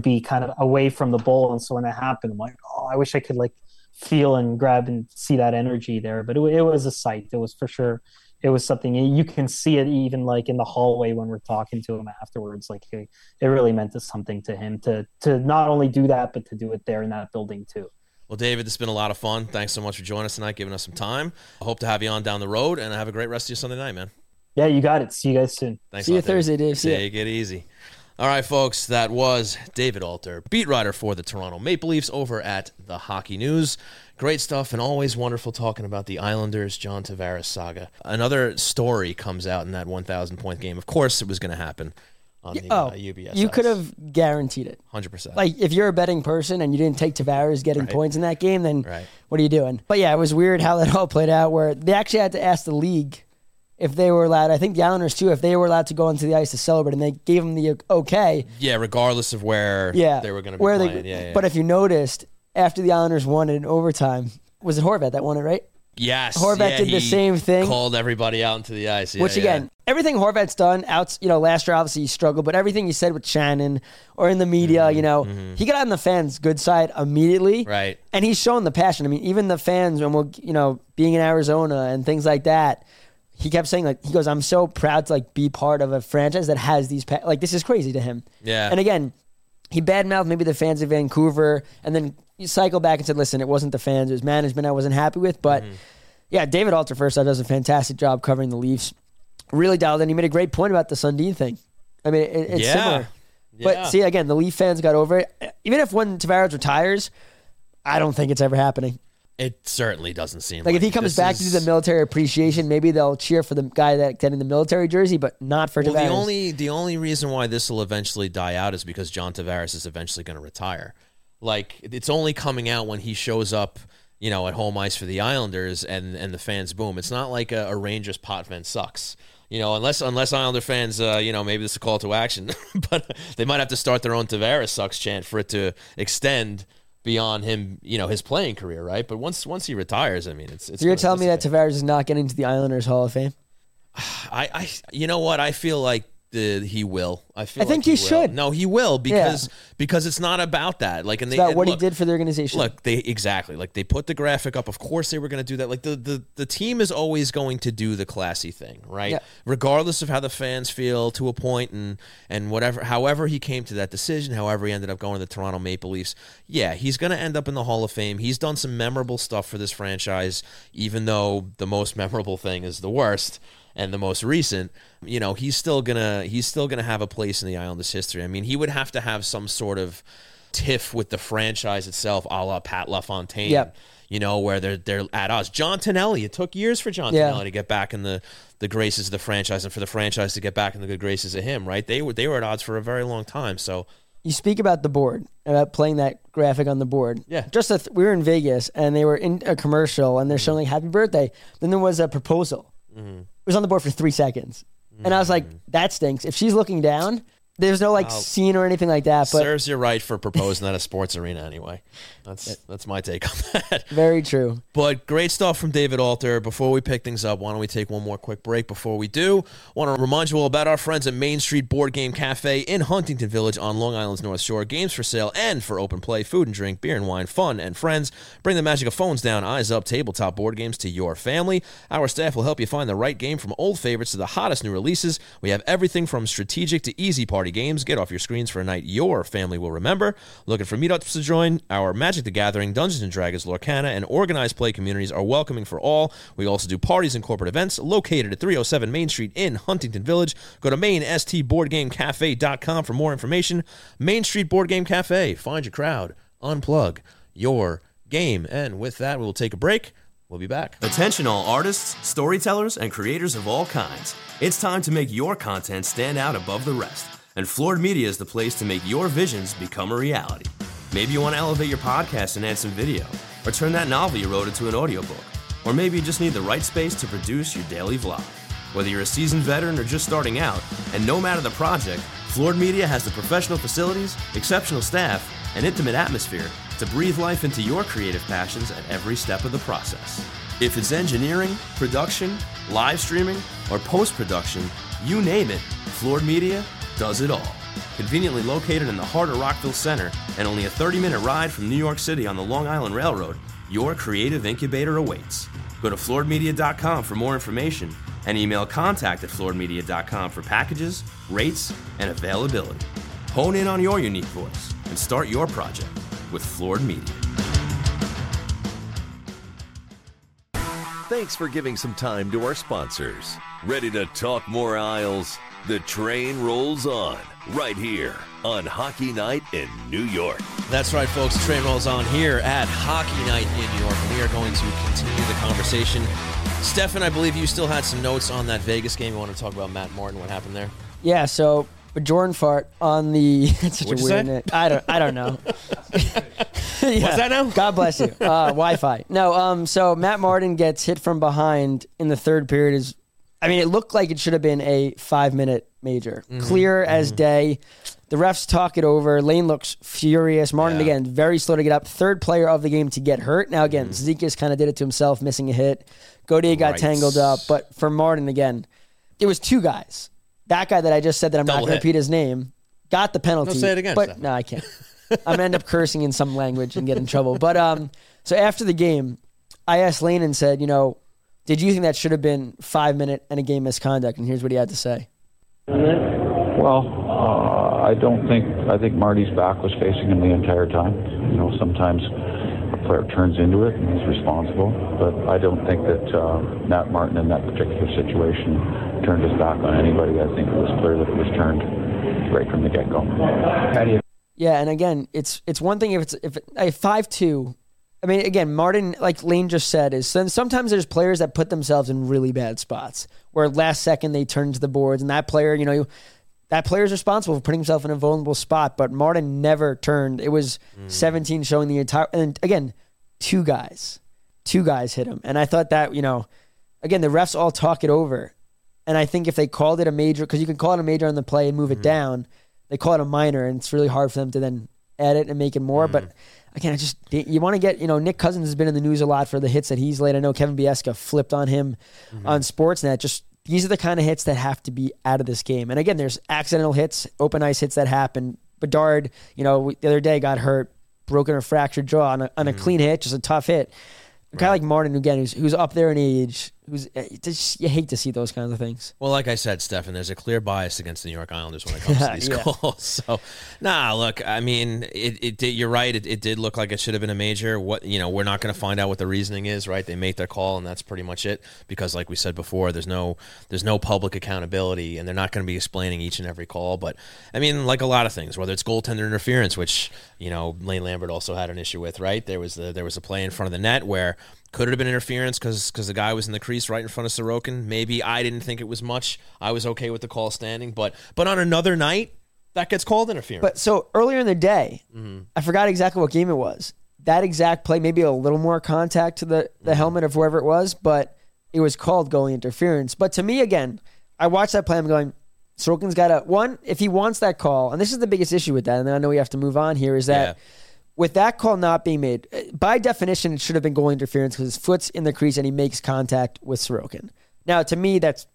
be kind of away from the bowl. And so when that happened, I'm like, oh, I wish I could like feel and grab and see that energy there. But it was a sight. It was for sure. It was something you can see it even like in the hallway when we're talking to him afterwards. Like it really meant something to him to not only do that, but to do it there in that building too. Well, David, it's been a lot of fun. Thanks so much for joining us tonight, giving us some time. I hope to have you on down the road, and have a great rest of your Sunday night, man. Yeah, you got it. See you guys soon. Thanks. See you Thursday, Dave. Take it easy. All right, folks, that was David Alter, beat writer for the Toronto Maple Leafs over at The Hockey News. Great stuff, and always wonderful talking about the Islanders' John Tavares saga. Another story comes out in that 1,000-point game. Of course it was going to happen on the UBS. You could have guaranteed it. 100%. Like, if you're a betting person and you didn't take Tavares getting points in that game, then what are you doing? But, yeah, it was weird how that all played out, where they actually had to ask the league if they were allowed, I think the Islanders too, if they were allowed to go onto the ice to celebrate, and they gave them the okay. Yeah, regardless of where they were going to be playing. But if you noticed, after the Islanders won it in overtime, was it Horvat that won it, right? Yes. Horvat did the same thing. Called everybody out into the ice. Yeah, which, again, everything Horvat's done, last year obviously he struggled, but everything he said with Shannon or in the media, he got on the fans' good side immediately. Right. And he's shown the passion. I mean, even the fans, when we're, being in Arizona and things like that, he kept saying, like, he goes, I'm so proud to, like, be part of a franchise that has these, like, this is crazy to him. Yeah. And again, he badmouthed maybe the fans of Vancouver, and then you cycle back and said, listen, it wasn't the fans, it was management I wasn't happy with. But, David Alter, first off, does a fantastic job covering the Leafs. Really dialed in. He made a great point about the Sundin thing. I mean, it's similar. Yeah. But, see, again, the Leaf fans got over it. Even if when Tavares retires, I don't think it's ever happening. It certainly doesn't seem like if he comes back to do the military appreciation, maybe they'll cheer for the guy that's in the military jersey, but not for Tavares. The only reason why this will eventually die out is because John Tavares is eventually going to retire. Like, it's only coming out when he shows up, at home ice for the Islanders and the fans boom. It's not like a Rangers pot vent sucks. Unless Islander fans, maybe this is a call to action, but they might have to start their own Tavares sucks chant for it to extend beyond him, his playing career, right? But once he retires, I mean, it's you're telling me that Tavares is not getting into the Islanders Hall of Fame? I you know what? I feel like he will. I think he should. No, he will because it's not about that. Like, and it's about what he did for the organization. Look, they put the graphic up. Of course they were going to do that. Like, the team is always going to do the classy thing, right? Yeah. Regardless of how the fans feel to a point and whatever, however he came to that decision, however he ended up going to the Toronto Maple Leafs. Yeah, he's going to end up in the Hall of Fame. He's done some memorable stuff for this franchise, even though the most memorable thing is the worst. And the most recent, he's still gonna have a place in the Islanders' history. I mean, he would have to have some sort of tiff with the franchise itself, a la Pat LaFontaine. Yep. Where they're at us. John Tonelli. It took years for John Tonelli to get back in the graces of the franchise, and for the franchise to get back in the good graces of him. Right? They were at odds for a very long time. So you speak about the board, about playing that graphic on the board. Yeah. We were in Vegas, and they were in a commercial, and they're showing like, "Happy Birthday." Then there was a proposal. Mm-hmm. It was on the board for 3 seconds. And I was like, that stinks. If she's looking down, there's no scene or anything like that. But serves you right for proposing at a sports arena anyway. That's my take on that. Very true. But great stuff from David Alter. Before we pick things up, why don't we take one more quick break? Before we do, want to remind you all about our friends at Main Street Board Game Cafe in Huntington Village on Long Island's North Shore. Games for sale and for open play, food and drink, beer and wine, fun and friends. Bring the magic of phones down, eyes up, tabletop board games to your family. Our staff will help you find the right game, from old favorites to the hottest new releases. We have everything from strategic to easy party party games. Get off your screens for a night your family will remember. Looking for meetups to join? Our Magic the Gathering, Dungeons & Dragons, Lorcana, and organized play communities are welcoming for all. We also do parties and corporate events located at 307 Main Street in Huntington Village. Go to mainstboardgamecafe.com for more information. Main Street Board Game Cafe. Find your crowd. Unplug your game. And with that, we will take a break. We'll be back. Attention all artists, storytellers, and creators of all kinds. It's time to make your content stand out above the rest. And Floored Media is the place to make your visions become a reality. Maybe you want to elevate your podcast and add some video, or turn that novel you wrote into an audiobook. Or maybe you just need the right space to produce your daily vlog. Whether you're a seasoned veteran or just starting out, and no matter the project, Floored Media has the professional facilities, exceptional staff, and intimate atmosphere to breathe life into your creative passions at every step of the process. If it's engineering, production, live streaming, or post-production, you name it, Floored Media does it all. Conveniently located in the heart of Rockville Center and only a 30-minute ride from New York City on the Long Island Railroad, your creative incubator awaits. Go to flooredmedia.com for more information and email contact@flooredmedia.com for packages, rates, and availability. Hone in on your unique voice and start your project with Floored Media. Thanks for giving some time to our sponsors. Ready to talk more aisles? The train rolls on right here on Hockey Night in New York. That's right, folks. The train rolls on here at Hockey Night in New York. We are going to continue the conversation. Stefan, I believe you still had some notes on that Vegas game. You want to talk about Matt Martin, what happened there? Yeah, so... But Jordan Fart on the... That's such a weird name. I don't know. Yeah. What's that now? God bless you. Wi-Fi. No, so Matt Martin gets hit from behind in the third period. It looked like it should have been a 5-minute major. Mm-hmm. Clear as day. The refs talk it over. Lane looks furious. Martin, again, very slow to get up. Third player of the game to get hurt. Now, again, Cizikas kind of did it to himself, missing a hit. Gauthier got tangled up. But for Martin, again, it was two guys. That guy that I just said that I'm Double not going to repeat his name got the penalty. Don't say it again. But no, I can't. I'm going to end up cursing in some language and get in trouble. But so after the game, I asked Lane and said, did you think that should have been 5-minute and a game misconduct? And here's what he had to say. Well, I think Marty's back was facing him the entire time. Sometimes a player turns into it and he's responsible. But I don't think that Matt Martin in that particular situation turned his back on anybody. I think it was clear that it was turned right from the get-go. Yeah, and again, it's one thing if it's a 5-2. Again, Martin, like Lane just said, is sometimes there's players that put themselves in really bad spots where last second they turn to the boards, and that player, that player is responsible for putting himself in a vulnerable spot, but Martin never turned. It was 17 showing the entire... And again, two guys hit him. And I thought that, again, the refs all talk it over. And I think if they called it a major... Because you can call it a major on the play and move it down. They call it a minor, and it's really hard for them to then add it and make it more. But again, you want to get... Nick Cousins has been in the news a lot for the hits that he's laid. I know Kevin Biesca flipped on him on Sportsnet. These are the kind of hits that have to be out of this game. And again, there's accidental hits, open ice hits that happen. Bedard, the other day got hurt, broken or fractured jaw on a clean hit, just a tough hit. A guy like Martin, again, who's up there in age, you hate to see those kinds of things. Well, like I said, Stefan, there's a clear bias against the New York Islanders when it comes to these calls. So, look, it you're right. It did look like it should have been a major. We're not going to find out what the reasoning is, right? They make their call, and that's pretty much it. Because, like we said before, there's no public accountability, and they're not going to be explaining each and every call. But like a lot of things, whether it's goaltender interference, which Lane Lambert also had an issue with, right? There was a play in front of the net where. Could it have been interference because the guy was in the crease right in front of Sorokin? Maybe I didn't think it was much. I was okay with the call standing. But on another night, that gets called interference. But so earlier in the day, I forgot exactly what game it was. That exact play, maybe a little more contact to the helmet of whoever it was, but it was called goalie interference. But to me, again, I watched that play. I'm going, Sorokin's got to, one, if he wants that call, and this is the biggest issue with that, and I know we have to move on here, is that with that call not being made, by definition, it should have been goal interference because his foot's in the crease and he makes contact with Sorokin. Now, to me, that's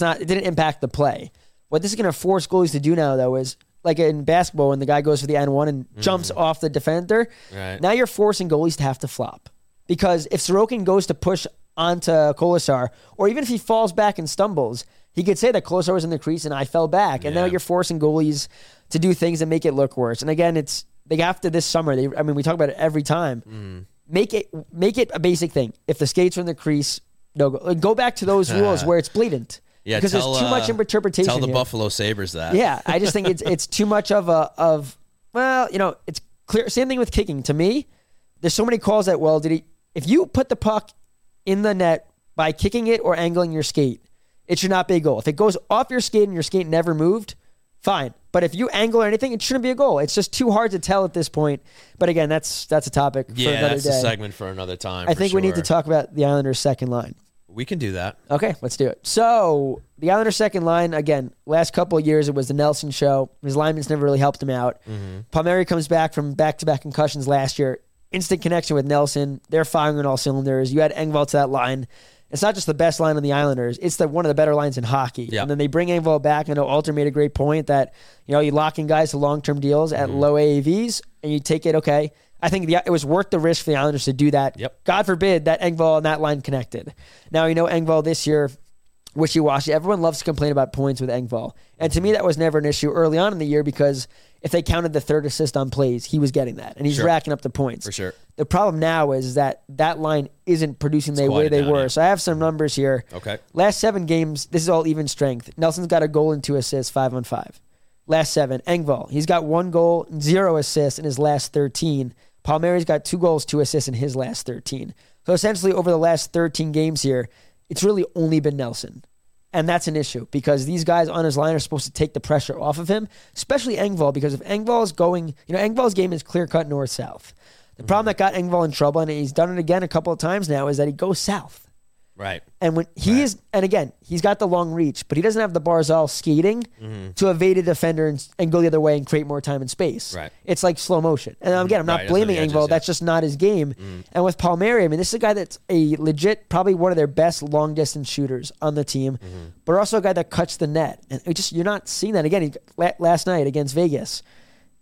not. It didn't impact the play. What this is going to force goalies to do now, though, is like in basketball when the guy goes for the N1 and jumps off the defender. Right. Now you're forcing goalies to have to flop because if Sorokin goes to push onto Kolesar, or even if he falls back and stumbles, He could say that Kolesar was in the crease and I fell back. And now you're forcing goalies to do things that make it look worse. And again, it's like after this summer, we talk about it every time. Mm. Make it a basic thing. If the skates are in the crease, no go. Go back to those rules where it's blatant. Yeah, because there's too much interpretation. Tell the here. Buffalo Sabres that. Yeah, I just think it's too much of it's clear. Same thing with kicking. To me, there's so many calls that if you put the puck in the net by kicking it or angling your skate, it should not be a goal. If it goes off your skate and your skate never moved, fine. But if you angle or anything, it shouldn't be a goal. It's just too hard to tell at this point. But again, that's a topic for another day. Yeah, that's a segment for another time. I think we need to talk about the Islanders' second line. We can do that. Okay, let's do it. So the Islanders' second line, again, last couple of years, it was the Nelson show. His lineman's never really helped him out. Mm-hmm. Palmieri comes back from back-to-back concussions last year. Instant connection with Nelson. They're firing on all cylinders. You add Engvall to that line. It's not just the best line on the Islanders. It's one of the better lines in hockey. Yep. And then they bring Engvall back. I know Alter made a great point that, you lock in guys to long-term deals at low AAVs, and you take it, okay. I think it was worth the risk for the Islanders to do that. Yep. God forbid that Engvall and that line connected. Now, Engvall this year, wishy-washy. Everyone loves to complain about points with Engvall. And to me, that was never an issue early on in the year because if they counted the third assist on plays, he was getting that. And he's racking up the points. For sure. The problem now is that line isn't producing the way they were. So I have some numbers here. Okay. Last 7 games, this is all even strength. Nelson's got a goal and 2 assists, 5-on-5. Last 7, Engvall. He's got 1 goal, 0 assists in his last 13. Palmieri's got 2 goals, 2 assists in his last 13. So essentially over the last 13 games here, it's really only been Nelson. And that's an issue because these guys on his line are supposed to take the pressure off of him, especially Engvall, because if Engvall's going, Engvall's game is clear-cut north-south. The problem that got Engvall in trouble, and he's done it again a couple of times now, is that he goes south. Right. And when he is, and again, he's got the long reach, but he doesn't have the Barzal skating to evade a defender and go the other way and create more time and space. Right. It's like slow motion. And again, I'm not blaming Engvall. That's just not his game. Mm. And with Palmieri, this is a guy that's a legit, probably one of their best long distance shooters on the team, but also a guy that cuts the net. And you're not seeing that. Again, last night against Vegas,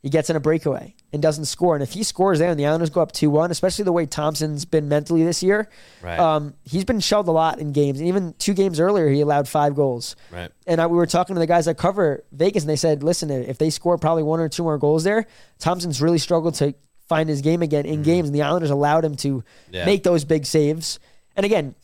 he gets in a breakaway and doesn't score. And if he scores there and the Islanders go up 2-1, especially the way Thompson's been mentally this year, right. He's been shelled a lot in games. And even 2 games earlier, he allowed 5 goals. Right. And we were talking to the guys that cover Vegas, and they said, listen, if they score probably 1 or 2 more goals there, Thompson's really struggled to find his game again in games. And the Islanders allowed him to make those big saves. And again,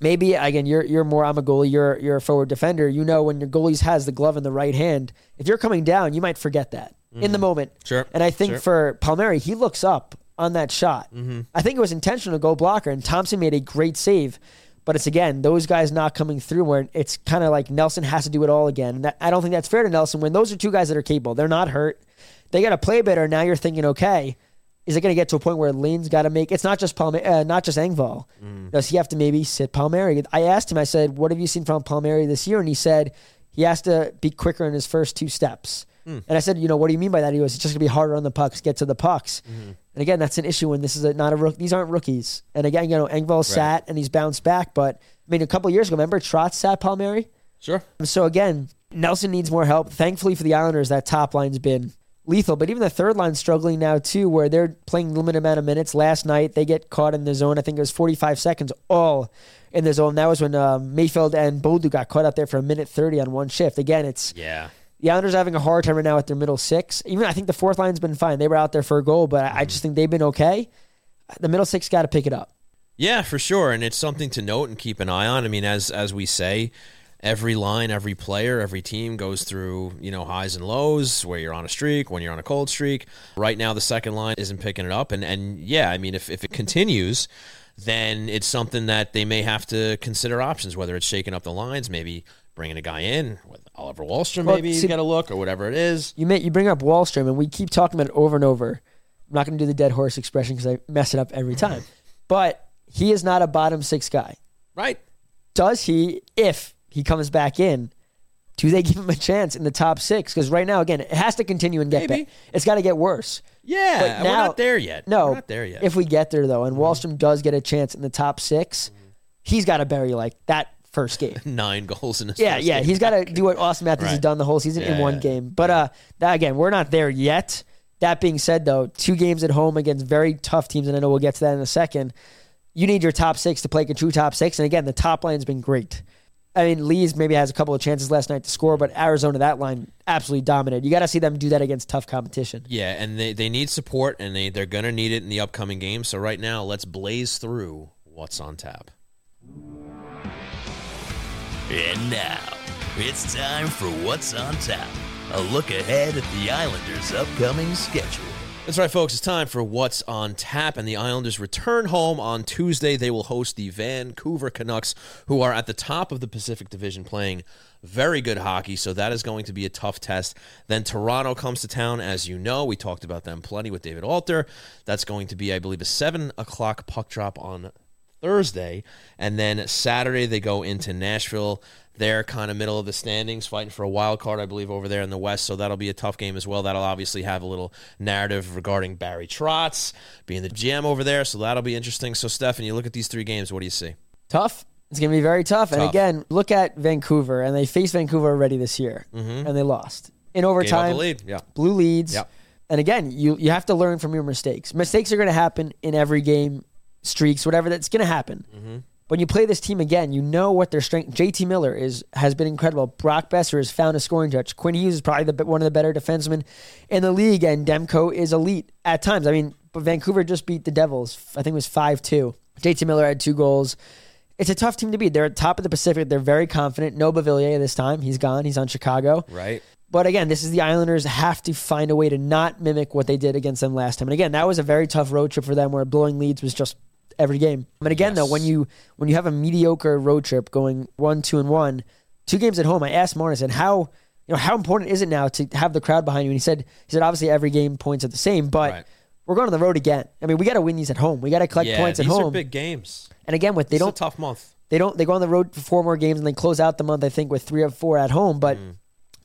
you're more, I'm a goalie, you're a forward defender. When your goalie has the glove in the right hand, if you're coming down, you might forget that. In the moment. Sure. And I think for Palmieri, he looks up on that shot. Mm-hmm. I think it was intentional to go blocker, and Thompson made a great save. But it's, again, those guys not coming through where it's kind of like Nelson has to do it all again. And I don't think that's fair to Nelson when those are 2 guys that are capable. They're not hurt. They got to play better. Now you're thinking, okay, is it going to get to a point where Lane's got to make – it's not just Engvall. Does he have to maybe sit Palmieri? I asked him, I said, what have you seen from Palmieri this year? And he said he has to be quicker in his first 2 steps. And I said, what do you mean by that? He goes, it's just going to be harder on the pucks, get to the pucks. Mm-hmm. And again, that's an issue when this is not a rookie. These aren't rookies. And again, Engvall sat and he's bounced back. But, a couple years ago, remember Trotz sat Palmieri? Sure. So again, Nelson needs more help. Thankfully for the Islanders, that top line's been lethal. But even the third line's struggling now too, where they're playing limited amount of minutes. Last night, they get caught in the zone. I think it was 45 seconds all in the zone. That was when Mayfield and Bolduc got caught out there for 1:30 on 1 shift. Again, it's... yeah. The Islanders are having a hard time right now at their middle 6. Even I think the fourth line's been fine. They were out there for a goal, but I just think they've been okay. The middle 6 got to pick it up. Yeah, for sure, and it's something to note and keep an eye on. As we say, every line, every player, every team goes through highs and lows, where you're on a streak, when you're on a cold streak. Right now, the second line isn't picking it up, if it continues, then it's something that they may have to consider options, whether it's shaking up the lines, maybe bringing a guy in with Oliver Wahlstrom, he's got a look or whatever it is. You bring up Wahlstrom, and we keep talking about it over and over. I'm not going to do the dead horse expression because I mess it up every time. But he is not a bottom 6 guy. Right. Does he, if he comes back in, do they give him a chance in the top 6? Because right now, again, it has to continue and get better. It's got to get worse. Yeah, now, we're not there yet. No, we're not there yet. If we get there, though, and Wahlstrom does get a chance in the top 6, he's got to bury like that first game. 9 goals in his first game. He's got to do what Austin Matthews has done the whole season in one game. But again, we're not there yet. That being said, though, 2 games at home against very tough teams, and I know we'll get to that in a second. You need your top 6 to play like a true top 6, and again, the top line's been great. I mean, Lee's maybe has a couple of chances last night to score, but Arizona, that line absolutely dominated. You got to see them do that against tough competition. Yeah, and they need support, and they're going to need it in the upcoming game. So right now, let's blaze through what's on tap. And now, it's time for What's on Tap, a look ahead at the Islanders' upcoming schedule. That's right, folks. It's time for What's on Tap, and the Islanders return home on Tuesday. They will host the Vancouver Canucks, who are at the top of the Pacific Division playing very good hockey, so that is going to be a tough test. Then Toronto comes to town, as you know. We talked about them plenty with David Alter. That's going to be, I believe, a 7 o'clock puck drop on Thursday, and then Saturday they go into Nashville. They're kind of middle of the standings, fighting for a wild card, I believe, over there in the West, so that'll be a tough game as well. That'll obviously have a little narrative regarding Barry Trotz being the GM over there, so that'll be interesting. So, Stefan, you look at these three games, what do you see? Tough. It's going to be very tough. And, again, look at Vancouver, and they faced Vancouver already this year, and they lost. In overtime, blew leads. Yeah. And, again, you have to learn from your mistakes. Mistakes are going to happen in every game. Streaks, whatever, that's going to happen. When you play this team again, you know what their strength. JT Miller has been incredible. Brock Besser has found a scoring touch. Quinn Hughes is probably one of the better defensemen in the league, and Demko is elite at times. I mean, but Vancouver just beat the Devils. I think it was 5-2. JT Miller had 2 goals. It's a tough team to beat. They're at the top of the Pacific. They're very confident. No Bavillier this time. He's gone. He's on Chicago. Right. But again, this is the Islanders have to find a way to not mimic what they did against them last time. And again, that was a very tough road trip for them where blowing leads was just every game. But again, though, when you have a mediocre road trip going 1-2-1, 2 games at home, I asked Martin, I said, how important is it now to have the crowd behind you? And he said, obviously every game points at the same, but we're going on the road again. I mean, we got to win these at home. We got to collect points at home. These are big games. And again, it's a tough month. They go on the road for 4 more games and they close out the month, I think, with 3 of 4 at home. But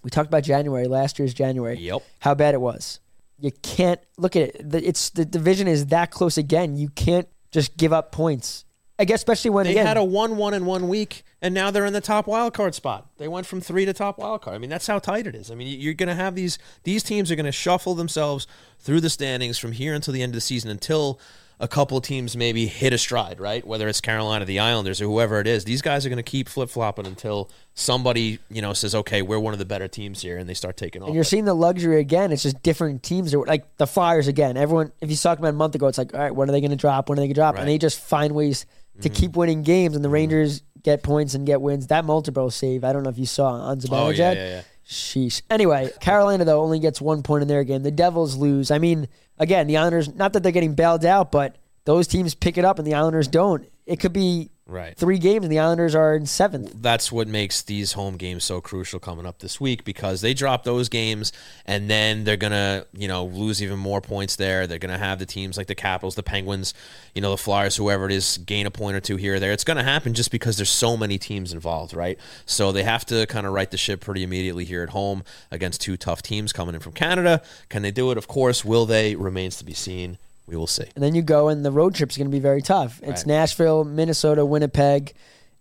we talked about January, last year's January. Yep. How bad it was. You can't look at it. The division is that close again. You can't just give up points. I guess especially when they had a 1-1 in 1 week, and now they're in the top wild card spot. They went from 3 to top wild card. I mean, that's how tight it is. I mean, you're going to have these teams are going to shuffle themselves through the standings from here until the end of the season, until a couple of teams maybe hit a stride, right? Whether it's Carolina, the Islanders, or whoever it is, these guys are going to keep flip-flopping until somebody, says, okay, we're one of the better teams here, and they start taking off. And you're seeing the luxury again. It's just different teams. Like the Flyers again. Everyone, if you talked about a month ago, it's like, all right, when are they going to drop? Right. And they just find ways to keep winning games, and the Rangers get points and get wins. That Multiple save, I don't know if you saw on Zibanejad. Oh, yeah. Sheesh. Anyway, Carolina, though, only gets 1 point in their game. The Devils lose. I mean, again, the Islanders, not that they're getting bailed out, but those teams pick it up and the Islanders don't. It could be 3 games and the Islanders are in 7th. That's what makes these home games so crucial coming up this week, because they drop those games and then they're going to, lose even more points there. They're going to have the teams like the Capitals, the Penguins, the Flyers, whoever it is, gain a point or 2 here or there. It's going to happen just because there's so many teams involved, right? So they have to kind of right the ship pretty immediately here at home against 2 tough teams coming in from Canada. Can they do it? Of course. Will they? Remains to be seen. We will see. And then you go, and the road trip's going to be very tough. It's Nashville, Minnesota, Winnipeg,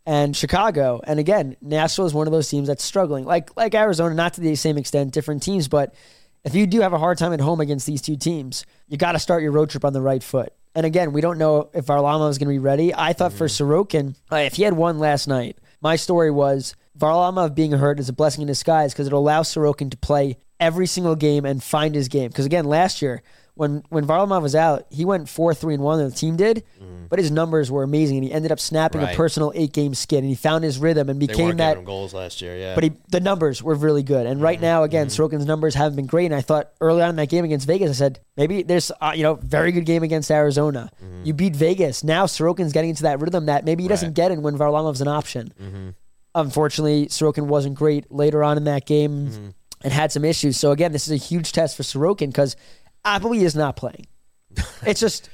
and Chicago. And again, Nashville is one of those teams that's struggling. Like Arizona, not to the same extent, different teams. But if you do have a hard time at home against these 2 teams, you got to start your road trip on the right foot. And again, we don't know if Varlamov is going to be ready. I thought for Sorokin, if he had won last night, my story was Varlamov being hurt is a blessing in disguise because it'll allow Sorokin to play every single game and find his game. Because again, last year, When Varlamov was out, he went 4-3-1, and the team did, but his numbers were amazing, and he ended up snapping a personal 8-game skid, and he found his rhythm and became that. They weren't giving him goals last year, yeah. But the numbers were really good, and right now, again, Sorokin's numbers haven't been great, and I thought early on in that game against Vegas, I said, maybe there's, very good game against Arizona. You beat Vegas. Now Sorokin's getting into that rhythm that maybe he doesn't get in when Varlamov's an option. Unfortunately, Sorokin wasn't great later on in that game and had some issues. So, again, this is a huge test for Sorokin because Appleby is not playing. It's just,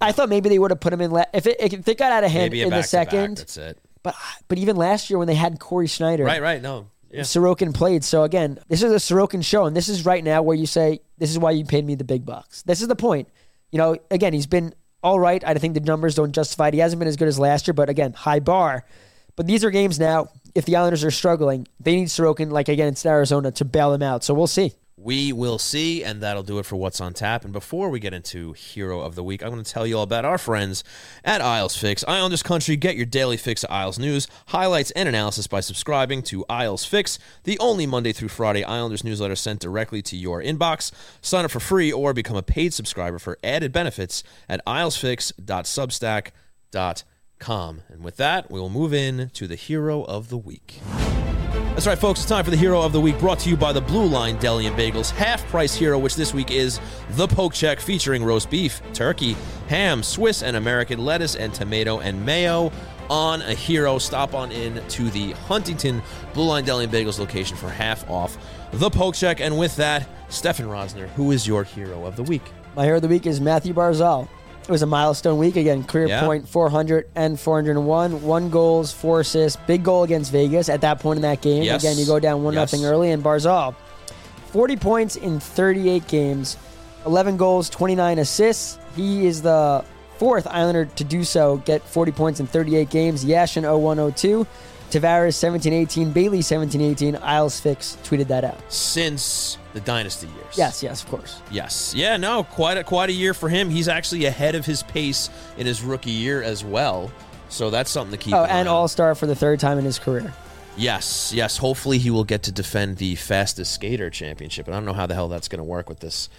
I thought maybe they would have put him in. If it got out of hand in the second, that's it. But even last year when they had Corey Schneider, Sorokin played. So again, this is a Sorokin show, and this is right now where you say, this is why you paid me the big bucks. This is the point. Again, he's been all right. I think the numbers don't justify it. He hasn't been as good as last year, but again, high bar. But these are games now. If the Islanders are struggling, they need Sorokin. Like again, it's Arizona to bail him out. So we'll see. We will see, and that'll do it for What's on Tap. And before we get into Hero of the Week, I'm going to tell you all about our friends at Isles Fix. Islanders Country, get your daily fix of Isles news, highlights, and analysis by subscribing to Isles Fix, the only Monday through Friday Islanders newsletter sent directly to your inbox. Sign up for free or become a paid subscriber for added benefits at islesfix.substack.com. And with that, we will move in to the Hero of the Week. That's right, folks. It's time for the Hero of the Week, brought to you by the Blue Line Deli and Bagels half-price hero, which this week is the Poke Check, featuring roast beef, turkey, ham, Swiss and American lettuce, and tomato and mayo on a hero. Stop on in to the Huntington Blue Line Deli and Bagels location for half off the Poke Check. And with that, Stefan Rosner, who is your Hero of the Week? My Hero of the Week is Matthew Barzal. It was a milestone week again. Career point 400 and 401. 1 goal, 4 assists. Big goal against Vegas at that point in that game. Yes. Again, you go down 1-0 early. And Barzal, 40 points in 38 games, 11 goals, 29 assists. He is the 4th Islander to do so, get 40 points in 38 games. Yashin 0102. Tavares 17-18, Bailey 17-18, Isles Fix tweeted that out. Since the dynasty years. Yes, of course. Yes. Yeah, no, quite a year for him. He's actually ahead of his pace in his rookie year as well. So that's something to keep an eye on. And All-Star for the 3rd time in his career. Yes. Hopefully he will get to defend the fastest skater championship. And I don't know how the hell that's going to work with this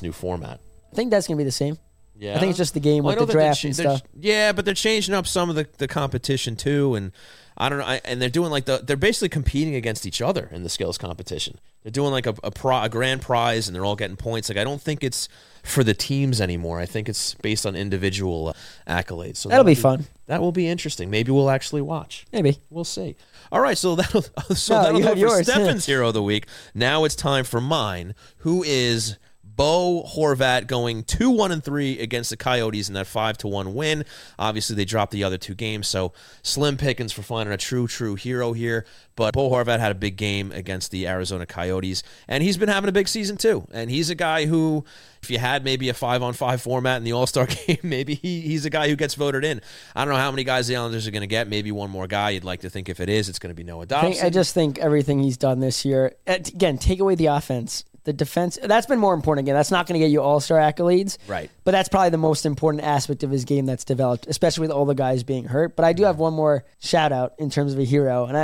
new format. I think that's going to be the same. Yeah. I think it's just the game with the draft and stuff. Yeah, but they're changing up some of the competition too, and I don't know. And they're doing they're basically competing against each other in the skills competition. They're doing like a grand prize, and they're all getting points. Like, I don't think it's for the teams anymore. I think it's based on individual accolades. So that'll be fun. That will be interesting. Maybe we'll actually watch. Maybe. We'll see. All right, so that'll do it for Stefan's Hero of the Week. Now it's time for mine, who is Bo Horvat, going 2-1-3 against the Coyotes in that 5-1 win. Obviously, they dropped the other 2 games, so slim pickings for finding a true hero here. But Bo Horvat had a big game against the Arizona Coyotes, and he's been having a big season too. And he's a guy who, if you had maybe a 5-on-5 format in the All-Star game, maybe he's a guy who gets voted in. I don't know how many guys the Islanders are going to get. Maybe one more guy. You'd like to think if it is, it's going to be Noah Dobson. I just think everything he's done this year, again, take away the offense. The defense, that's been more important. Again, that's not going to get you All-Star accolades. Right. But that's probably the most important aspect of his game that's developed, especially with all the guys being hurt. But I do have one more shout-out in terms of a hero. And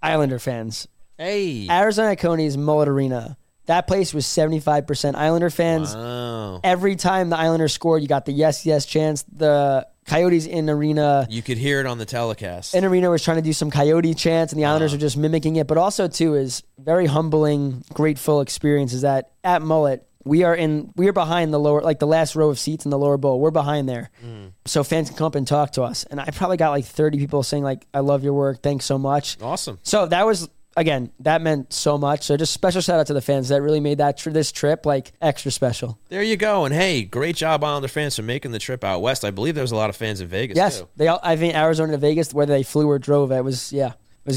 Islander fans. Hey. Arizona Coyotes Mullet Arena. That place was 75% Islander fans. Wow. Every time the Islanders scored, you got the yes chance. The Coyotes in arena. You could hear it on the telecast. In arena was trying to do some Coyote chants, and the Islanders were just mimicking it. But also, too, is very humbling, grateful experience is that at Mullet, we are behind the lower, like the last row of seats in the lower bowl. We're behind there. Mm. So fans can come up and talk to us. And I probably got like 30 people saying like, I love your work. Thanks so much. Awesome. So that was, again, that meant so much. So just special shout out to the fans that really made that this trip like extra special. There you go. And hey, great job, Islander fans, for making the trip out west. I believe there was a lot of fans in Vegas. Yes, too. They all, I think Arizona to Vegas, whether they flew or drove, it was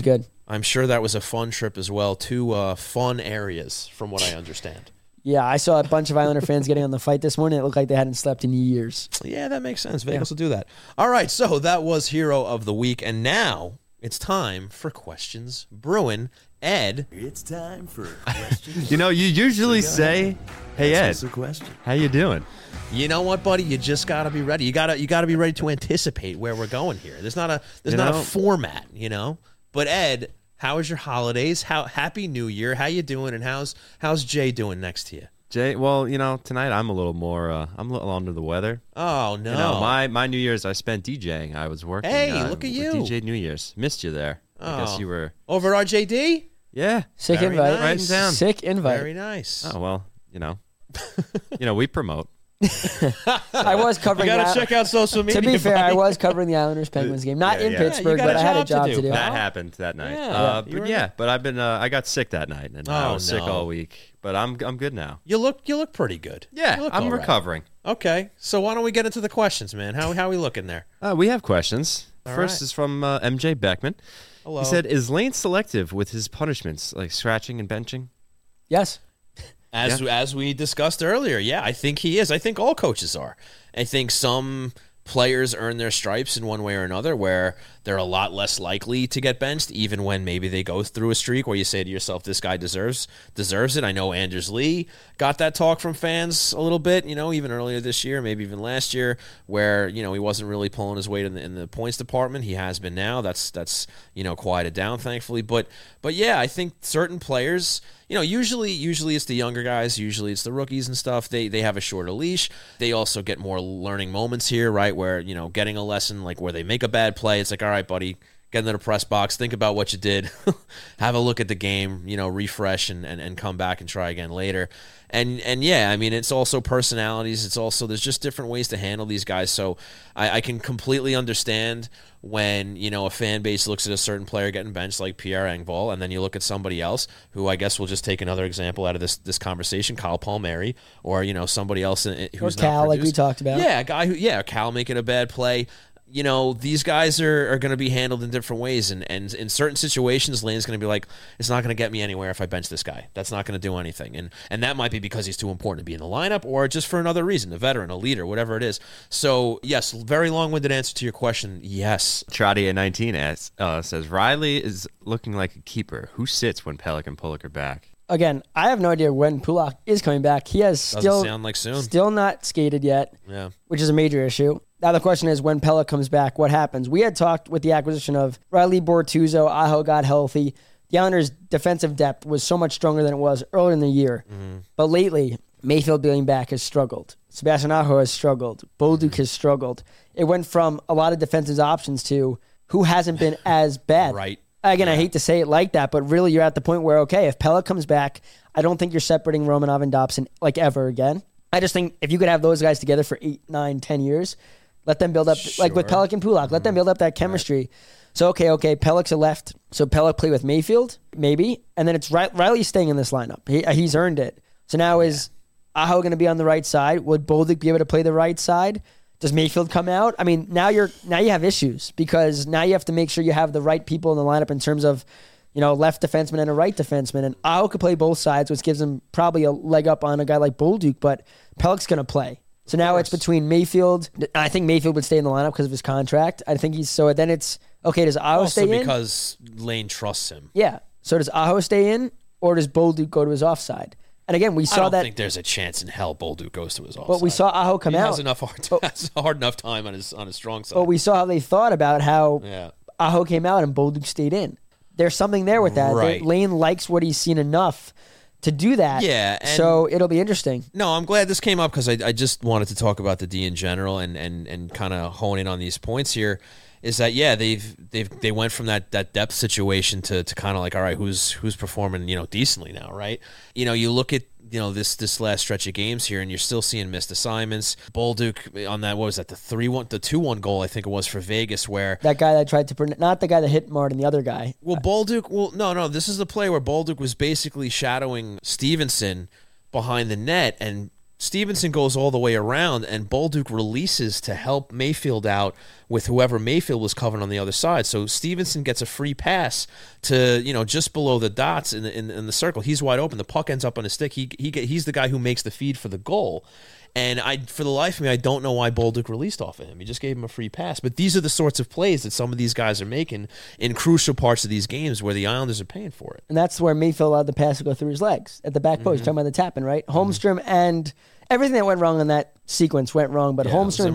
good. I'm sure that was a fun trip as well. 2 fun areas, from what I understand. Yeah, I saw a bunch of Islander fans getting on the flight this morning. It looked like they hadn't slept in years. Yeah, that makes sense. Vegas will do that. All right, so that was Hero of the Week, and now it's time for Questions Brewing. Ed. It's time for questions. You usually say, hey, Ed, how you doing? You know what, buddy? You just got to be ready. You got to be ready to anticipate where we're going here. There's not a format, you know? But, Ed, how is your holidays? Happy New Year. How you doing? And how's Jay doing next to you? Jay, well, tonight I'm a little more, I'm a little under the weather. Oh, no. My New Year's I spent DJing. I was working. Hey, look at you. DJ New Year's. Missed you there. Oh. I guess you were. Over at RJD? Yeah. Sick very invite. Nice. Writing down. Sick invite. Very nice. Oh, well, we promote. I was covering. You got to check out social media. To be fair, I was covering the Islanders-Penguins game. Not in Pittsburg, but I had a job to do. That happened that night. Yeah, but I've been. I got sick that night, and I was sick all week. But I'm good now. You look pretty good. Yeah, I'm recovering. Right. Okay, so why don't we get into the questions, man? How we looking there? We have questions. All First is from MJ Beckman. Hello. He said, "Is Lane selective with his punishments, like scratching and benching?" Yes. As we discussed earlier, I think he is. I think all coaches are. I think some players earn their stripes in one way or another, where they're a lot less likely to get benched, even when maybe they go through a streak where you say to yourself, this guy deserves it. I know Anders Lee got that talk from fans a little bit, even earlier this year, maybe even last year, where, he wasn't really pulling his weight in the points department. He has been now. That's quieted down, thankfully. But yeah, I think certain players, usually it's the younger guys, usually it's the rookies and stuff. They have a shorter leash. They also get more learning moments here, right? Where, getting a lesson, like where they make a bad play, it's like, all right, buddy, get into the press box, think about what you did, have a look at the game, refresh and come back and try again later. And yeah, I mean, it's also personalities. It's also, there's just different ways to handle these guys. So I can completely understand when, a fan base looks at a certain player getting benched like Pierre Engvall, and then you look at somebody else who I guess we'll just take another example out of this conversation, Kyle Palmieri, or, somebody else who's not produced. Or Cal, like we talked about. Yeah, a guy Cal making a bad play. These guys are going to be handled in different ways. And in certain situations, Lane's going to be like, it's not going to get me anywhere if I bench this guy. That's not going to do anything. And that might be because he's too important to be in the lineup or just for another reason, a veteran, a leader, whatever it is. So, yes, very long-winded answer to your question, yes. Trotty at 19 says, Riley is looking like a keeper. Who sits when Pellick and Pulock are back? Again, I have no idea when Pulock is coming back. He has still not skated yet, yeah, which is a major issue. Now the question is, when Pellick comes back, what happens? We had talked with the acquisition of Riley, Bortuzzo, Aho got healthy. The Islanders' defensive depth was so much stronger than it was earlier in the year. Mm-hmm. But lately, Mayfield being back has struggled. Sebastian Aho has struggled. Bolduc has struggled. It went from a lot of defensive options to who hasn't been as bad. Right. Again, yeah. I hate to say it like that, but really you're at the point where, okay, if Pellick comes back, I don't think you're separating Romanov and Dobson like ever again. I just think if you could have those guys together for 8, 9, 10 years, let them build up, like with Pellick and Pulock, let them build up that chemistry. Right. So, okay, Pellick's a left. So Pellick play with Mayfield, maybe. And then it's Riley staying in this lineup. He's earned it. So now is Aho going to be on the right side? Would Bolduc be able to play the right side? Does Mayfield come out? I mean, now you have issues because now you have to make sure you have the right people in the lineup in terms of, left defenseman and a right defenseman. And Aho could play both sides, which gives him probably a leg up on a guy like Bolduc, but Pellick's going to play. So now it's between Mayfield. I think Mayfield would stay in the lineup because of his contract. I think he's so. Then it's okay. Does Aho stay in? Also because Lane trusts him. Yeah. So does Aho stay in, or does Bolduc go to his offside? And again, we saw that. I don't think there's a chance in hell Bolduc goes to his offside. But we saw Aho come out. He has hard enough time on his strong side. But we saw how they thought about how Aho came out and Bolduc stayed in. There's something there with that. Right. Lane likes what he's seen enough to do that. Yeah. So it'll be interesting. No, I'm glad this came up because I just wanted to talk about the D in general and kind of hone in on these points here. Is that, yeah, they went from that depth situation to kind of like, all right, who's performing, decently now, right? You look at, this last stretch of games here, and you're still seeing missed assignments. Bolduc on that, what was that, the 2-1 goal, I think it was, for Vegas, where... That guy that tried to... Not the guy that hit Martin, the other guy. Well, Bolduc... Well, no, this is the play where Bolduc was basically shadowing Stevenson behind the net, and Stevenson goes all the way around, and Bolduc releases to help Mayfield out with whoever Mayfield was covering on the other side. So Stevenson gets a free pass to just below the dots in the circle. He's wide open. The puck ends up on his stick. He's the guy who makes the feed for the goal. And for the life of me, I don't know why Bolduc released off of him. He just gave him a free pass. But these are the sorts of plays that some of these guys are making in crucial parts of these games where the Islanders are paying for it. And that's where Mayfield allowed the pass to go through his legs at the back post. Mm-hmm. Talking about the tapping, right? Holmstrom and everything that went wrong in that sequence went wrong. But Holmstrom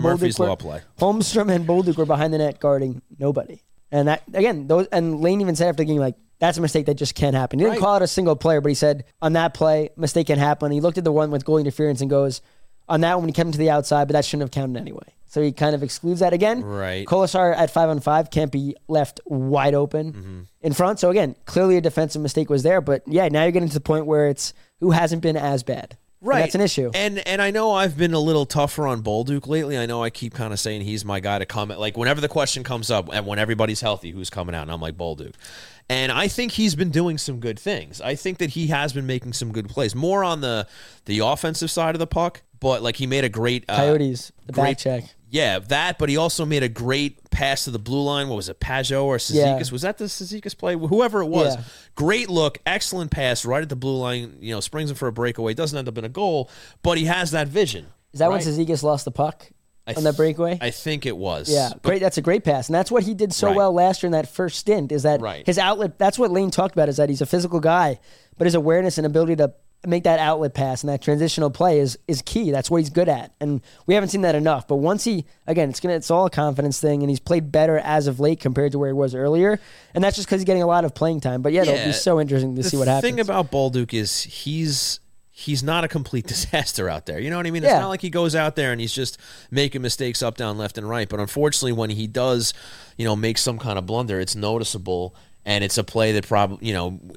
and Bolduc were behind the net guarding nobody. And that again, and Lane even said after the game, like, that's a mistake that just can't happen. He didn't call out a single player, but he said on that play, mistake can happen. He looked at the one with goal interference and goes, on that one, he came to the outside, but that shouldn't have counted anyway. So he kind of excludes that again. Right. Kolesar at 5-on-5 can't be left wide open in front. So again, clearly a defensive mistake was there. But yeah, now you're getting to the point where it's who hasn't been as bad. Right. And that's an issue. And I know I've been a little tougher on Bolduc lately. I know I keep kind of saying he's my guy to come at. Like whenever the question comes up and when everybody's healthy, who's coming out? And I'm like, Bolduc. And I think he's been doing some good things. I think that he has been making some good plays. More on the offensive side of the puck. But like he made a great Coyotes, the back check. Yeah, that, but he also made a great pass to the blue line. What was it, Pajot or Cizikas? Yeah. Was that the Cizikas play? Whoever it was. Yeah. Great look, excellent pass right at the blue line, springs him for a breakaway. Doesn't end up in a goal, but he has that vision. Is that when Cizikas lost the puck? on that breakaway? I think it was. Yeah, great. That's a great pass, and that's what he did so well last year in that first stint, is that his outlet, that's what Lane talked about, is that he's a physical guy, but his awareness and ability to make that outlet pass and that transitional play is key. That's what he's good at, and we haven't seen that enough. But once he, again, it's all a confidence thing, and he's played better as of late compared to where he was earlier, and that's just because he's getting a lot of playing time. But yeah, it'll be so interesting to see what happens. The thing about Bolduc is he's not a complete disaster out there. You know what I mean? It's not like he goes out there and he's just making mistakes up, down, left, and right. But unfortunately, when he does, make some kind of blunder, it's noticeable. And it's a play that probably,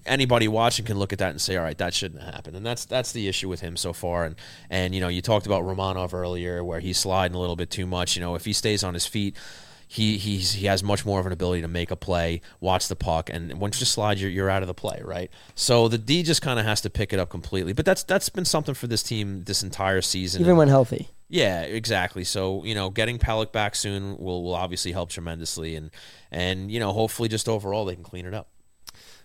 anybody watching can look at that and say, all right, that shouldn't have happened. And that's the issue with him so far. And you talked about Romanov earlier, where he's sliding a little bit too much. If he stays on his feet, he has much more of an ability to make a play, watch the puck, and once you just slide, you're out of the play, right? So the D just kind of has to pick it up completely. But that's been something for this team this entire season. Even when healthy. Yeah, exactly. So, getting Pulock back soon will obviously help tremendously. And hopefully just overall they can clean it up.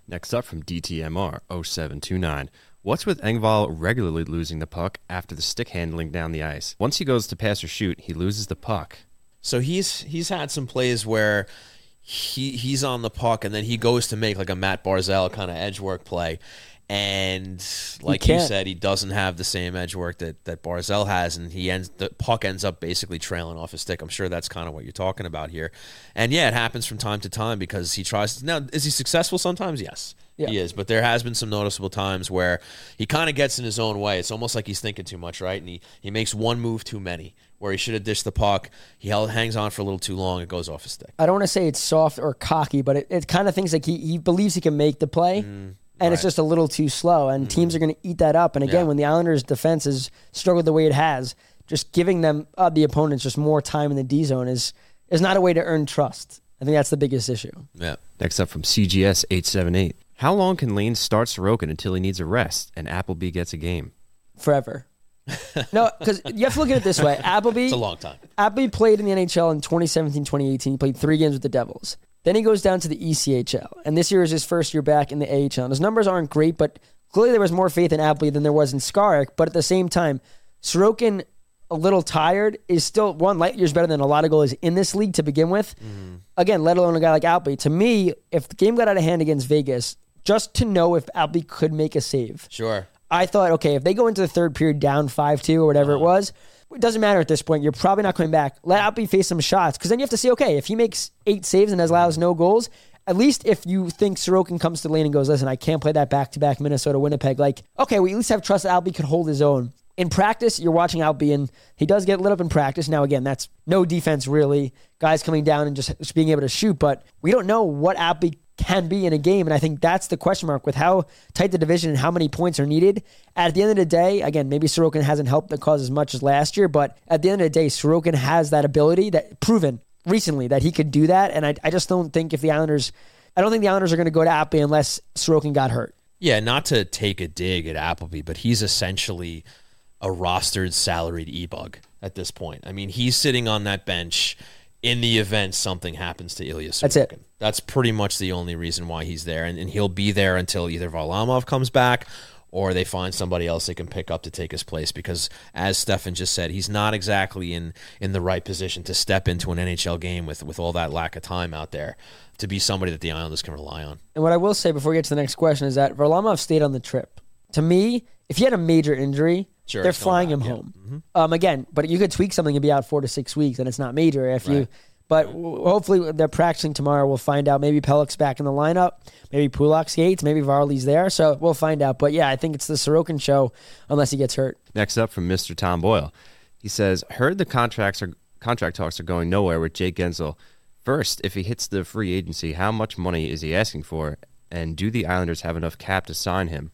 Next up from DTMR 0729. What's with Engvall regularly losing the puck after the stick handling down the ice? Once he goes to pass or shoot, he loses the puck. So he's had some plays where he's on the puck and then he goes to make like a Matt Barzal kind of edge work play. And like you said, he doesn't have the same edge work that Barzal has, and the puck ends up basically trailing off his stick. I'm sure that's kind of what you're talking about here. And yeah, it happens from time to time because he tries. Now, is he successful sometimes? Yes. Yeah. He is, but there has been some noticeable times where he kind of gets in his own way. It's almost like he's thinking too much, right? And he makes one move too many where he should have dished the puck. He hangs on for a little too long. It goes off his stick. I don't want to say it's soft or cocky, but it kind of thinks like he believes he can make the play, and it's just a little too slow, and teams are going to eat that up. And again, when the Islanders' defense has struggled the way it has, just giving them the opponents just more time in the D zone is not a way to earn trust. I think that's the biggest issue. Yeah. Next up from CGS 878. How long can Lane start Sorokin until he needs a rest and Appleby gets a game? Forever. No, because you have to look at it this way. It's a long time. Appleby played in the NHL in 2017-2018. He played 3 games with the Devils. Then he goes down to the ECHL, and this year is his first year back in the AHL. And his numbers aren't great, but clearly there was more faith in Appleby than there was in Skarek. But at the same time, Sorokin, a little tired, is still light years better than a lot of goalies in this league to begin with. Mm-hmm. Again, let alone a guy like Appleby. To me, if the game got out of hand against Vegas, just to know if Appleby could make a save. Sure. I thought, okay, if they go into the third period down 5-2 or whatever it was, it doesn't matter at this point. You're probably not coming back. Let Appleby face some shots, because then you have to see, okay, if he makes 8 saves and allows no goals, at least if you think Sorokin comes to Lane and goes, listen, I can't play that back-to-back Minnesota-Winnipeg, we at least have trust that Appleby could hold his own. In practice, you're watching Appleby, and he does get lit up in practice. Now, again, that's no defense, really. Guys coming down and just being able to shoot, but we don't know what Appleby can be in a game, and I think that's the question mark with how tight the division and how many points are needed. At the end of the day, again, maybe Sorokin hasn't helped the cause as much as last year, but at the end of the day, Sorokin has that ability that proven recently that he could do that, and I just don't think the Islanders are going to go to Appleby unless Sorokin got hurt. Yeah, not to take a dig at Appleby, but he's essentially a rostered salaried e-bug at this point. I mean, he's sitting on that bench in the event something happens to Ilya Sorokin. That's it. That's pretty much the only reason why he's there, and he'll be there until either Varlamov comes back or they find somebody else they can pick up to take his place, because, as Stefan just said, he's not exactly in the right position to step into an NHL game with all that lack of time out there to be somebody that the Islanders can rely on. And what I will say before we get to the next question is that Varlamov stayed on the trip. To me, if he had a major injury, they're flying him home. Mm-hmm. Again, but you could tweak something and be out 4 to 6 weeks, and it's not major. Hopefully they're practicing tomorrow. We'll find out. Maybe Pellick's back in the lineup. Maybe Pulock skates. Maybe Varley's there. So we'll find out. But yeah, I think it's the Sorokin show unless he gets hurt. Next up from Mr. Tom Boyle. He says, heard the contract talks are going nowhere with Jake Guentzel. First, if he hits the free agency, how much money is he asking for? And do the Islanders have enough cap to sign him?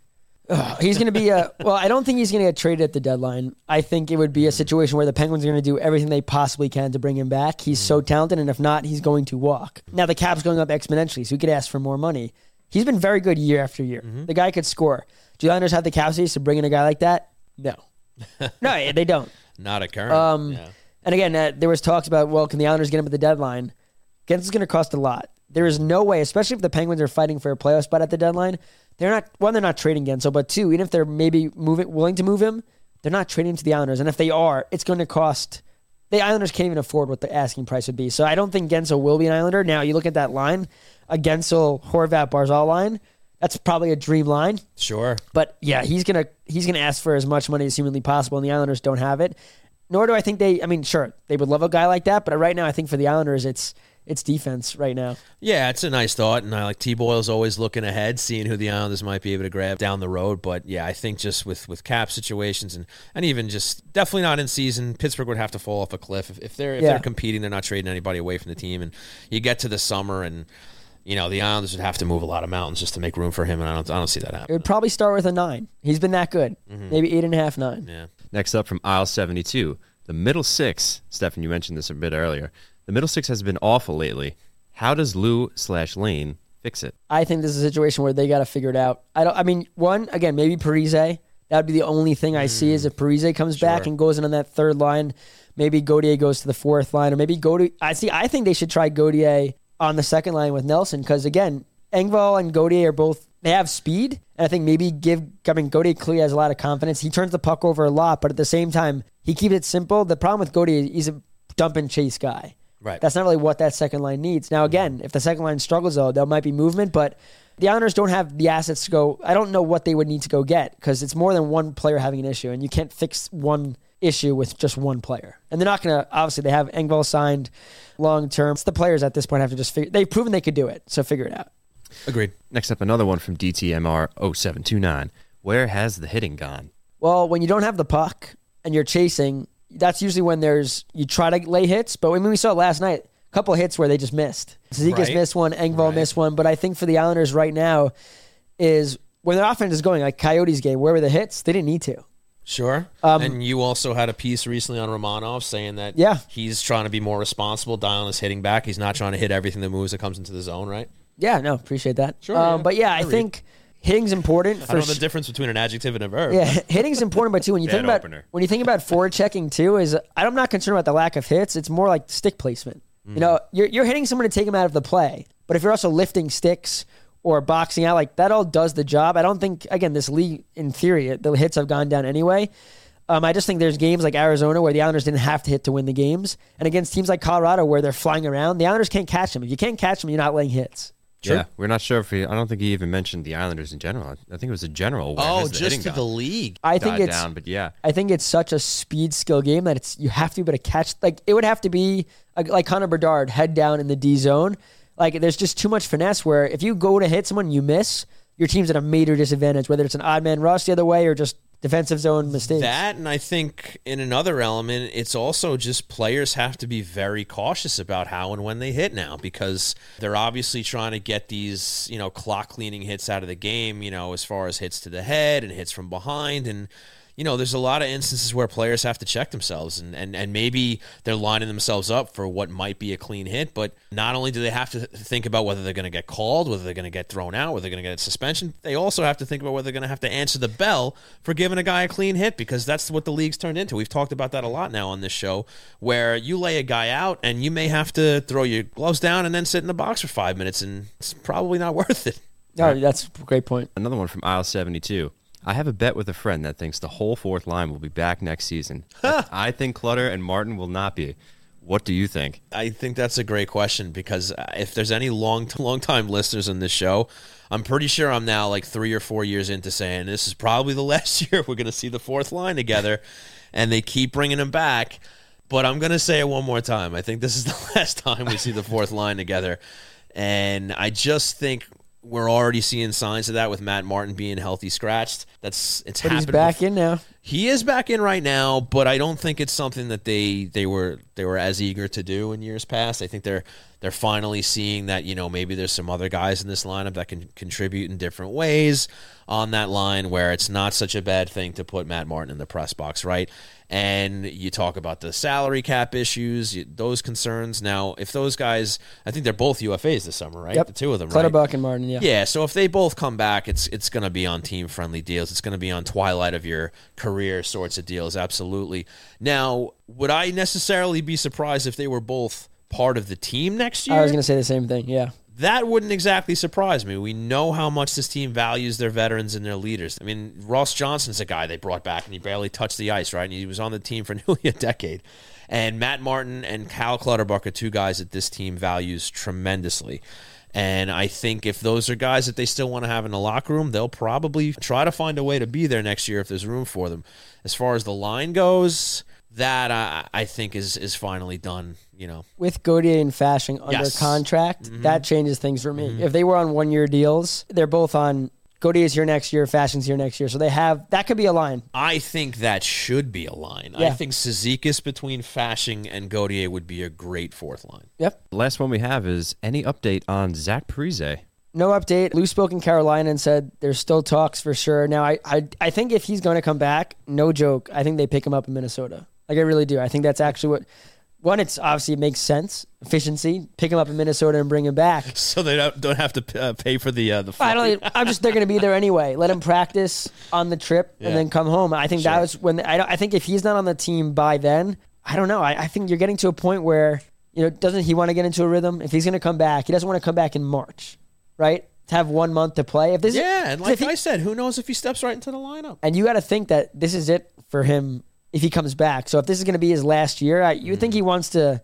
He's going to be I don't think he's going to get traded at the deadline. I think it would be a situation where the Penguins are going to do everything they possibly can to bring him back. He's so talented, and if not, he's going to walk. Now, the cap's going up exponentially, so he could ask for more money. He's been very good year after year. Mm-hmm. The guy could score. Do the Islanders have the cap space to bring in a guy like that? No. No, they don't. Not a current. Yeah. And again, there was talks about, can the Islanders get him at the deadline? Guentzel's going to cost a lot. There is no way, especially if the Penguins are fighting for a playoff spot at the deadline, they're not trading Guentzel, but two, even if they're maybe willing to move him, they're not trading him to the Islanders. And if they are, it's going to cost the Islanders can't even afford what the asking price would be. So I don't think Guentzel will be an Islander. Now, you look at that line, a Guentzel, Horvat, Barzal line, that's probably a dream line. Sure. But, yeah, he's gonna ask for as much money as humanly possible, and the Islanders don't have it. Nor do I think they... I mean, sure, they would love a guy like that, but right now I think for the Islanders, it's defense right now. Yeah, it's a nice thought, and I like T-Boyle's always looking ahead, seeing who the Islanders might be able to grab down the road. But, yeah, I think just with cap situations and even just definitely not in season, Pittsburgh would have to fall off a cliff. If they're competing, they're not trading anybody away from the team. And you get to the summer and... You know, the Islanders would have to move a lot of mountains just to make room for him, and I don't see that happening. It would probably start with a 9. He's been that good. Mm-hmm. Maybe 8.5, 9. Yeah. Next up from aisle 72, the middle six. Stefan, you mentioned this a bit earlier. The middle six has been awful lately. How does Lou/Lane fix it? I think this is a situation where they got to figure it out. I mean, maybe Parise. That would be the only thing I see is if Parise comes back and goes in on that third line, maybe Gauthier goes to the fourth line, or maybe Gauthier. I think they should try Gauthier on the second line with Nelson, because again, Engvall and Gauthier are both, they have speed, and I think maybe Gauthier clearly has a lot of confidence. He turns the puck over a lot, but at the same time, he keeps it simple. The problem with Gauthier is he's a dump and chase guy. Right. That's not really what that second line needs. Now again, if the second line struggles though, there might be movement, but the Islanders don't have the assets to go, I don't know what they would need to go get, because it's more than one player having an issue, and you can't fix one issue with just one player. And they're not going to, obviously, they have Engvall signed long-term. It's the players at this point have to just figure, they've proven they could do it, so figure it out. Agreed. Next up, another one from DTMR 0729. Where has the hitting gone? Well, when you don't have the puck and you're chasing, that's usually when you try to lay hits, but we saw last night, a couple of hits where they just missed. Cizikas missed one, Engvall missed one, but I think for the Islanders right now is when their offense is going, like Coyotes game, where were the hits? They didn't need to. Sure. And you also had a piece recently on Romanov saying that he's trying to be more responsible, dialing his hitting back. He's not trying to hit everything that moves that comes into the zone, right? Yeah, no, appreciate that. Sure. But yeah, I think hitting's important. I don't know the difference between an adjective and a verb. Yeah, hitting's important, but too, when you think about forechecking too, is I'm not concerned about the lack of hits. It's more like stick placement. Mm. You know, you're hitting someone to take them out of the play, but if you're also lifting sticks or boxing out, like that all does the job. I don't think, again, this league, in theory, the hits have gone down anyway. I just think there's games like Arizona where the Islanders didn't have to hit to win the games. And against teams like Colorado where they're flying around, the Islanders can't catch them. If you can't catch them, you're not laying hits. True. Yeah, we're not sure if I don't think he even mentioned the Islanders in general. I think it was a general. Oh, just to the league. I think it's down, but yeah. I think it's such a speed skill game that it's you have to be able to catch. Like it would have to be like Connor Bedard, head down in the D zone. Like, there's just too much finesse where if you go to hit someone, you miss, your team's at a major disadvantage, whether it's an odd man rush the other way or just defensive zone mistakes. That, and I think in another element, it's also just players have to be very cautious about how and when they hit now, because they're obviously trying to get these, you know, clock cleaning hits out of the game, you know, as far as hits to the head and hits from behind, and you know, there's a lot of instances where players have to check themselves and maybe they're lining themselves up for what might be a clean hit, but not only do they have to think about whether they're going to get called, whether they're going to get thrown out, whether they're going to get a suspension, they also have to think about whether they're going to have to answer the bell for giving a guy a clean hit, because that's what the league's turned into. We've talked about that a lot now on this show, where you lay a guy out and you may have to throw your gloves down and then sit in the box for 5 minutes, and it's probably not worth it. No, that's a great point. Another one from aisle 72. I have a bet with a friend that thinks the whole fourth line will be back next season. I think Clutter and Martin will not be. What do you think? I think that's a great question, because if there's any long-time listeners on this show, I'm pretty sure I'm now like 3 or 4 years into saying this is probably the last year we're going to see the fourth line together, and they keep bringing them back. But I'm going to say it one more time. I think this is the last time we see the fourth line together, and I just think we're already seeing signs of that with Matt Martin being healthy scratched. But happened. He's back in now. He is back in right now, but I don't think it's something that they were as eager to do in years past. I think they're finally seeing that, you know, maybe there's some other guys in this lineup that can contribute in different ways on that line, where it's not such a bad thing to put Matt Martin in the press box, right? And you talk about the salary cap issues, those concerns. Now, if those guys, I think they're both UFAs this summer, right? Yep. The two of them, Clutterbuck and Martin, yeah. Yeah, so if they both come back, it's going to be on team-friendly deals. It's going to be on twilight of your career sorts of deals, absolutely. Now, would I necessarily be surprised if they were both part of the team next year? I was going to say the same thing, yeah. That wouldn't exactly surprise me. We know how much this team values their veterans and their leaders. I mean, Ross Johnson's a guy they brought back, and he barely touched the ice, right? And he was on the team for nearly a decade. And Matt Martin and Cal Clutterbuck are two guys that this team values tremendously. And I think if those are guys that they still want to have in the locker room, they'll probably try to find a way to be there next year if there's room for them. As far as the line goes, that I think is finally done, you know. With Gauthier and Fasching under contract, that changes things for me. If they were on one-year deals, they're both on Gauthier's here next year, Fasching's here next year. So they have, that could be a line. I think that should be a line. Yeah. I think Cizikas between Fasching and Gauthier would be a great fourth line. Yep. Last one we have is any update on Zach Parise? No update. Lou spoke in Carolina and said there's still talks for sure. Now, I think if he's going to come back, no joke, I think they pick him up in Minnesota. Like, I really do. I think that's actually what... One, it's obviously it makes sense. Efficiency. Pick him up in Minnesota and bring him back. So they don't have to pay for the flight. They're going to be there anyway. Let him practice on the trip and then come home. I think that was when... I think if he's not on the team by then, I don't know. I think you're getting to a point where, you know, doesn't he want to get into a rhythm? If he's going to come back, he doesn't want to come back in March, right? To have 1 month to play. If this and like I said, who knows if he steps right into the lineup? And you got to think that this is it for him if he comes back. So if this is going to be his last year, you would think he wants to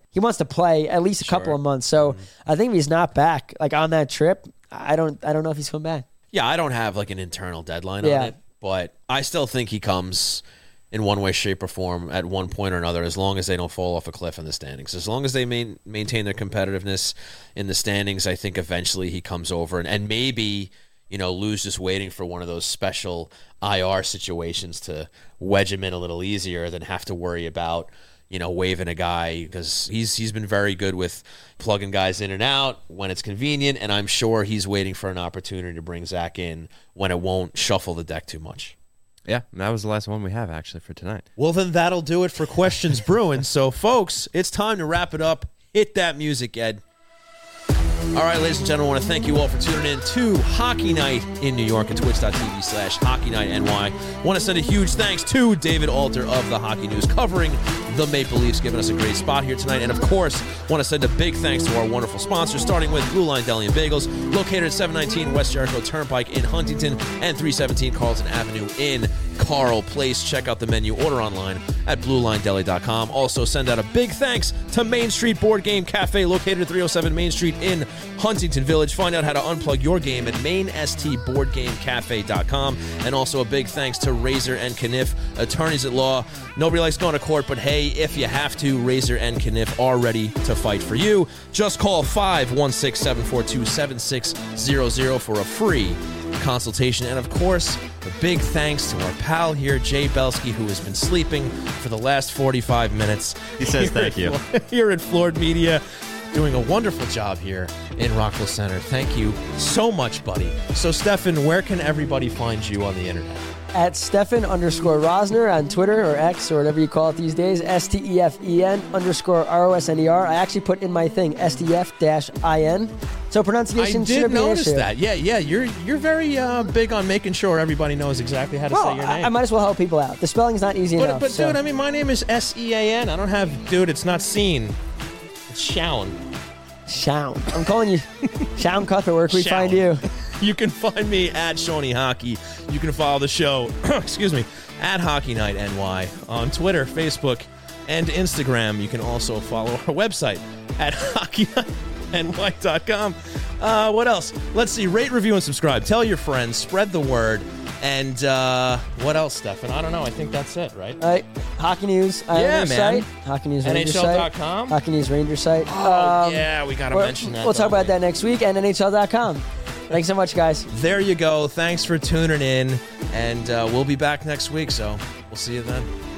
play at least a couple of months. So I think if he's not back, like on that trip, I don't know if he's coming back. Yeah, I don't have like an internal deadline on it, but I still think he comes in one way, shape, or form at one point or another, as long as they don't fall off a cliff in the standings. As long as they maintain their competitiveness in the standings, I think eventually he comes over and maybe... You know, Lou's just waiting for one of those special IR situations to wedge him in a little easier than have to worry about, you know, waving a guy, because he's been very good with plugging guys in and out when it's convenient, and I'm sure he's waiting for an opportunity to bring Zach in when it won't shuffle the deck too much. Yeah, and that was the last one we have, actually, for tonight. Well, then that'll do it for Questions Brewing. So, folks, it's time to wrap it up. Hit that music, Ed. All right, ladies and gentlemen, I want to thank you all for tuning in to Hockey Night in New York at twitch.tv/HockeyNightNY. I want to send a huge thanks to David Alter of the Hockey News covering the Maple Leafs, giving us a great spot here tonight. And, of course, want to send a big thanks to our wonderful sponsors, starting with Blue Line Deli and Bagels, located at 719 West Jericho Turnpike in Huntington and 317 Carlton Avenue in Carl Place. Check out the menu, order online at BlueLineDeli.com. Also, send out a big thanks to Main Street Board Game Cafe, located at 307 Main Street in Huntington Village. Find out how to unplug your game at mainstboardgamecafe.com. And also a big thanks to Raiser and Kenniff, attorneys at law. Nobody likes going to court, but hey, if you have to, Raiser and Kenniff are ready to fight for you. Just call 516-742-7600 for a free consultation. And of course, a big thanks to our pal here, Jay Belsky, who has been sleeping for the last 45 minutes. He says thank you. Here at Floored Media, doing a wonderful job here in Rockville Center. Thank you so much, buddy. So, Stefan, where can everybody find you on the internet? At Stefan_Rosner on Twitter or X or whatever you call it these days, STEFEN_ROSNER. I actually put in my thing, STF-IN. So pronunciation should be an issue. I did notice that. Yeah. You're very big on making sure everybody knows exactly how to say your name. I might as well help people out. The spelling's not easy enough. But dude, I mean, my name is SEAN. I don't have, dude, it's not seen. It's Shaun. I'm calling you Shaun Cuthbert. Where can we find you? You can find me at Shawnee Hockey. You can follow the show, excuse me, at Hockey Night NY on Twitter, Facebook, and Instagram. You can also follow our website at hockeynightny.com. What else? Let's see. Rate, review, and subscribe. Tell your friends. Spread the word. And what else, Stefan? I don't know. I think that's it, right? All right. Hockey News. Site. Hockey News Ranger site. NHL.com. Hockey News Ranger site. Oh, yeah. We got to mention that. We'll talk about that next week. And NHL.com. Thanks so much, guys. There you go. Thanks for tuning in, and we'll be back next week, so we'll see you then.